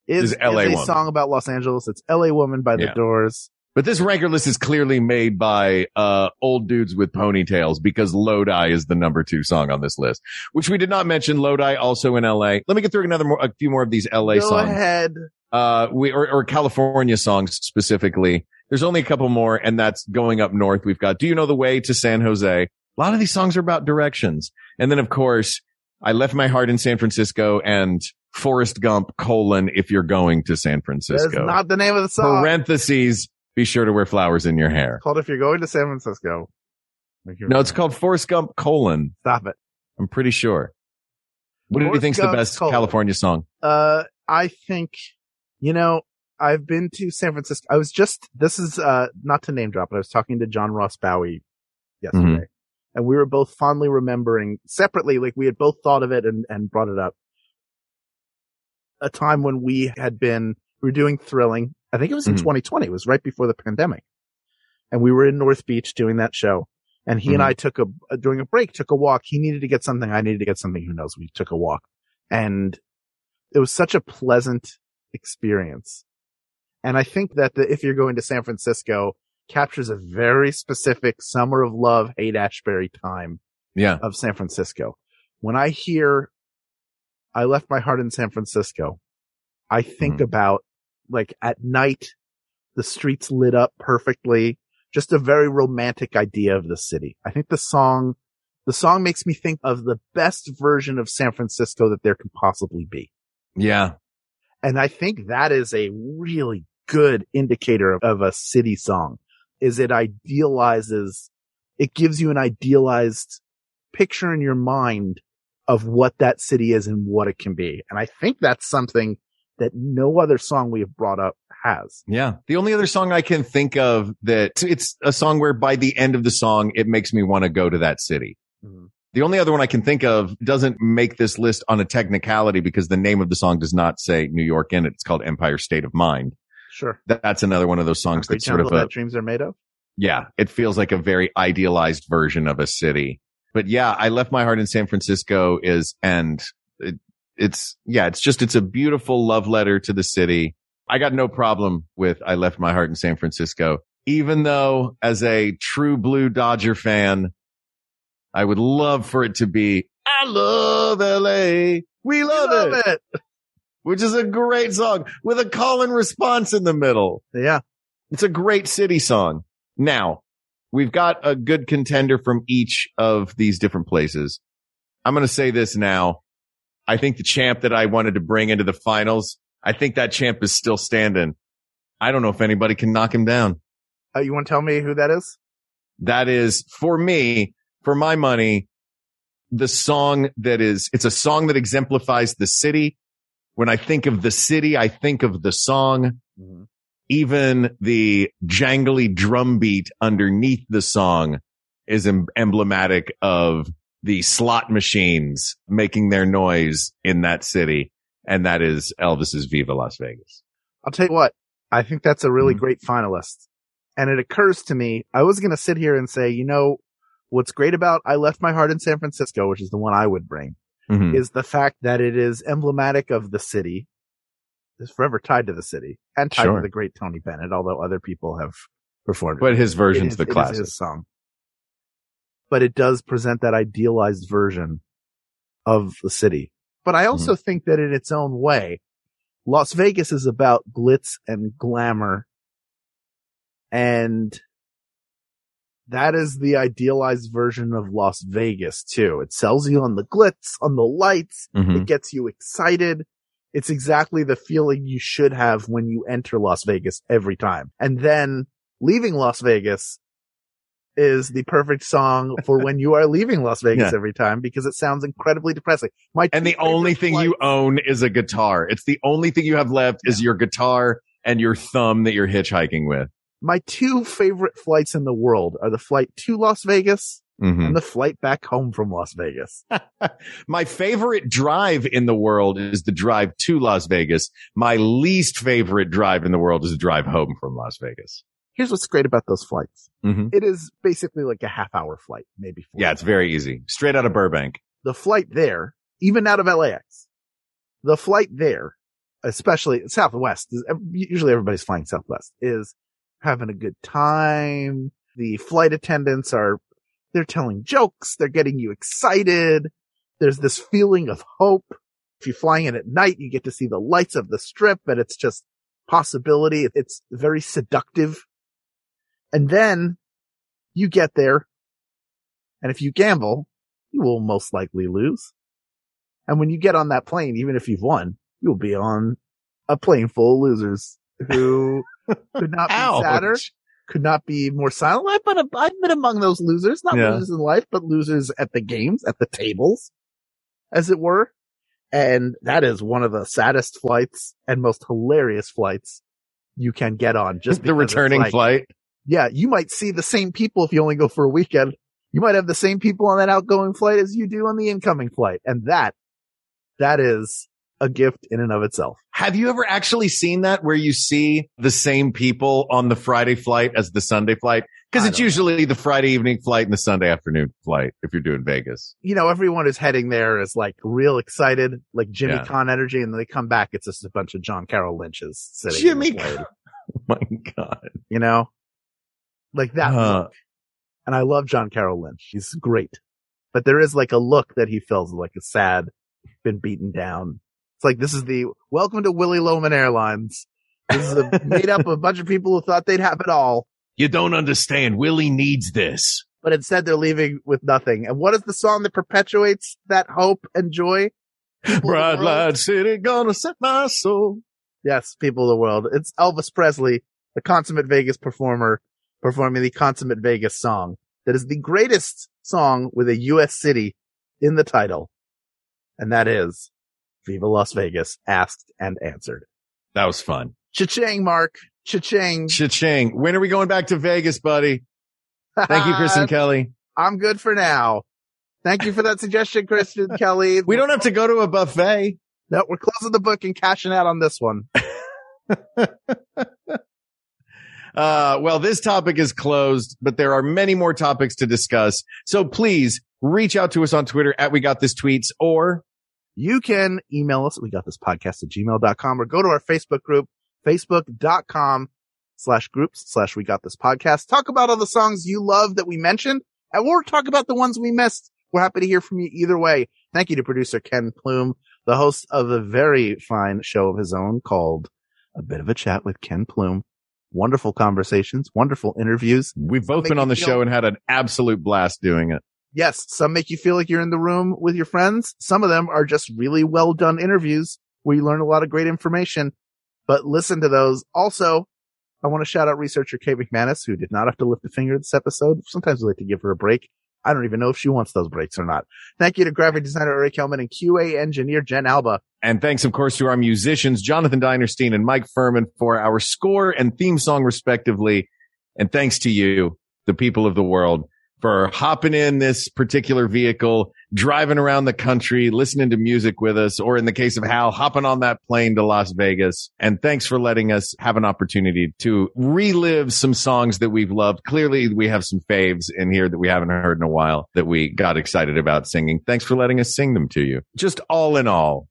is a song about Los Angeles. It's LA Woman by The Doors. But this ranker list is clearly made by old dudes with ponytails, because Lodi is the number 2 song on this list, which we did not mention. Lodi also in LA. Let me get through a few more of these LA songs. Go ahead. Or California songs specifically. There's only a couple more, and that's Going Up North. We've got Do You Know the Way to San Jose? A lot of these songs are about directions. And then, of course, I Left My Heart in San Francisco and Forrest Gump, If You're Going to San Francisco. That's not the name of the song. Parentheses. Be sure to wear flowers in your hair. It's called If You're Going to San Francisco. No, it's called Forrest Gump, Stop it. I'm pretty sure. What do you think's the best California song? I think, I've been to San Francisco. Not to name drop, but I was talking to John Ross Bowie yesterday. Mm-hmm. And we were both fondly remembering separately, like we had both thought of it and brought it up. A time when we were doing Thrilling. I think it was in 2020. It was right before the pandemic. And we were in North Beach doing that show. And he and I took a walk. He needed to get something. I needed to get something. Who knows? We took a walk, and it was such a pleasant experience. And I think that If You're Going to San Francisco captures a very specific summer of love, Haight-Ashbury time of San Francisco. When I hear I Left My Heart in San Francisco, I think about, like, at night, the streets lit up perfectly. Just a very romantic idea of the city. I think the song makes me think of the best version of San Francisco that there can possibly be. Yeah. And I think that is a really good indicator of a city song, is it gives you an idealized picture in your mind of what that city is and what it can be. And I think that's something that no other song we have brought up has. Yeah. The only other song I can think of that it's a song where by the end of the song, it makes me want to go to that city. Mm-hmm. The only other one I can think of doesn't make this list on a technicality, because the name of the song does not say New York in it. It's called Empire State of Mind. Sure. That's another one of those songs that's sort of that dreams are made of. Yeah. It feels like a very idealized version of a city. But yeah, I Left My Heart in San Francisco it's a beautiful love letter to the city. I got no problem with I Left My Heart in San Francisco, even though as a true blue Dodger fan, I would love for it to be I Love LA. We love it. Which is a great song with a call and response in the middle. Yeah. It's a great city song. Now, we've got a good contender from each of these different places. I'm going to say this now. I think the champ that I wanted to bring into the finals, I think that champ is still standing. I don't know if anybody can knock him down. You want to tell me who that is? That is, for me, for my money, the song it's a song that exemplifies the city. When I think of the city, I think of the song. Mm-hmm. Even the jangly drum beat underneath the song is emblematic of the slot machines making their noise in that city. And that is Elvis's Viva Las Vegas. I'll tell you what, I think that's a really great finalist. And it occurs to me, I was going to sit here and say, what's great about I Left My Heart in San Francisco, which is the one I would bring, is the fact that it is emblematic of the city. It's forever tied to the city and tied to the great Tony Bennett, although other people have performed it. But his version's the classic. It is his song. But it does present that idealized version of the city. But I also think that in its own way, Las Vegas is about glitz and glamour. And that is the idealized version of Las Vegas, too. It sells you on the glitz, on the lights. Mm-hmm. It gets you excited. It's exactly the feeling you should have when you enter Las Vegas every time. And then leaving Las Vegas is the perfect song for when you are leaving Las Vegas every time, because it sounds incredibly depressing. And the only thing you own is a guitar. It's the only thing you have left is your guitar and your thumb that you're hitchhiking with. My 2 favorite flights in the world are the flight to Las Vegas and the flight back home from Las Vegas. My favorite drive in the world is the drive to Las Vegas. My least favorite drive in the world is the drive home from Las Vegas. Here's what's great about those flights. Mm-hmm. It is basically like a half-hour flight, maybe 4 hours. Yeah, it's very easy. Straight out of Burbank. The flight there, even out of LAX, especially Southwest, usually everybody's flying Southwest, is having a good time. The flight attendants they're telling jokes. They're getting you excited. There's this feeling of hope. If you're flying in at night, you get to see the lights of the strip, and it's just possibility. It's very seductive. And then you get there, and if you gamble, you will most likely lose. And when you get on that plane, even if you've won, you'll be on a plane full of losers who could not be sadder, could not be more silent. I've been among those losers, not losers in life, but losers at the games, at the tables, as it were. And that is one of the saddest flights and most hilarious flights you can get on. Just the returning flight. Yeah, you might see the same people if you only go for a weekend. You might have the same people on that outgoing flight as you do on the incoming flight. And that is a gift in and of itself. Have you ever actually seen that where you see the same people on the Friday flight as the Sunday flight? Because it's usually the Friday evening flight and the Sunday afternoon flight if you're doing Vegas. You know, everyone is heading there is like real excited, like Jimmy Conn energy. And then they come back. It's just a bunch of John Carroll Lynch's sitting. Jimmy Conn. Oh my God. You know, like that look. And I love John Carroll Lynch. He's great. But there is like a look that he feels like a sad, been beaten down. It's like, this is the welcome to Willy Loman Airlines. This is made up of a bunch of people who thought they'd have it all. You don't understand. Willie needs this. But instead, they're leaving with nothing. And what is the song that perpetuates that hope and joy? Bright light city, gonna set my soul. Yes, people of the world. It's Elvis Presley, the consummate Vegas performer, performing the consummate Vegas song. That is the greatest song with a U.S. city in the title. And that is Viva Las Vegas, asked and answered. That was fun. Cha-ching, Mark. Cha-ching. Cha-ching. When are we going back to Vegas, buddy? Thank you, Kristen Kelly. I'm good for now. Thank you for that suggestion, Kristen Kelly. We don't have to go to a buffet. No, we're closing the book and cashing out on this one. Well, this topic is closed, but there are many more topics to discuss. So please reach out to us on Twitter at We Got This Tweets, or you can email us at WeGotThisPodcast@gmail.com, or go to our Facebook group, facebook.com/groups/ We Got This Podcast. Talk about all the songs you love that we mentioned, and we'll talk about the ones we missed. We're happy to hear from you either way. Thank you to producer Ken Plume, the host of a very fine show of his own called A Bit of a Chat with Ken Plume. Wonderful conversations, wonderful interviews. We've both been on the show and had an absolute blast doing it. Yes, some make you feel like you're in the room with your friends. Some of them are just really well done interviews where you learn a lot of great information, but listen to those. Also, I want to shout out researcher Kate McManus, who did not have to lift a finger this episode. Sometimes we like to give her a break. I don't even know if she wants those breaks or not. Thank you to graphic designer Eric Hellman and QA engineer Jen Alba. And thanks, of course, to our musicians, Jonathan Dinerstein and Mike Furman, for our score and theme song, respectively. And thanks to you, the people of the world, for hopping in this particular vehicle, driving around the country, listening to music with us, or in the case of Hal, hopping on that plane to Las Vegas. And thanks for letting us have an opportunity to relive some songs that we've loved. Clearly, we have some faves in here that we haven't heard in a while that we got excited about singing. Thanks for letting us sing them to you. Just all in all,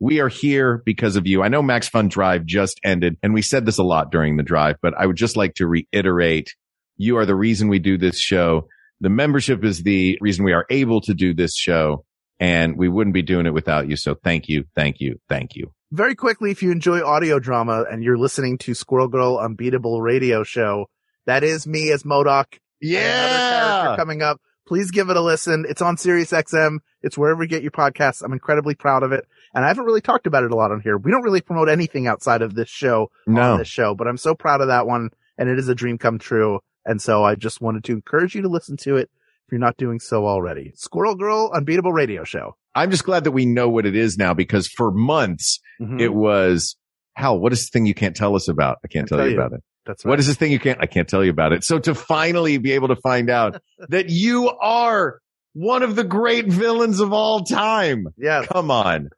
we are here because of you. I know Max Fun Drive just ended, and we said this a lot during the drive, but I would just like to reiterate, you are the reason we do this show. The membership is the reason we are able to do this show, and we wouldn't be doing it without you. So thank you, thank you, thank you. Very quickly, if you enjoy audio drama and you're listening to Squirrel Girl Unbeatable Radio Show, that is me as MODOK. Yeah! Coming up. Please give it a listen. It's on Sirius XM. It's wherever you get your podcasts. I'm incredibly proud of it. And I haven't really talked about it a lot on here. We don't really promote anything outside of this show on this show, but I'm so proud of that one, and it is a dream come true. And so I just wanted to encourage you to listen to it if you're not doing so already. Squirrel Girl Unbeatable Radio Show. I'm just glad that we know what it is now, because for months it was, Hal, what is this thing you can't tell us about? I can't tell you about it. That's right. What is this thing you can't? I can't tell you about it. So to finally be able to find out that you are one of the great villains of all time. Yeah. Come on.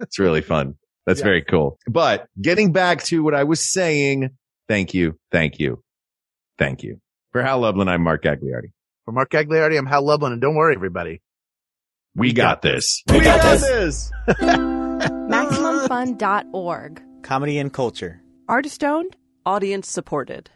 It's really fun. That's very cool. But getting back to what I was saying, thank you. Thank you. Thank you. For Hal Lublin, I'm Mark Gagliardi. For Mark Gagliardi, I'm Hal Lublin. And don't worry, everybody. We got this. We got this. Maximum ComedianFund.org. Comedy and culture. Artist owned. Audience supported.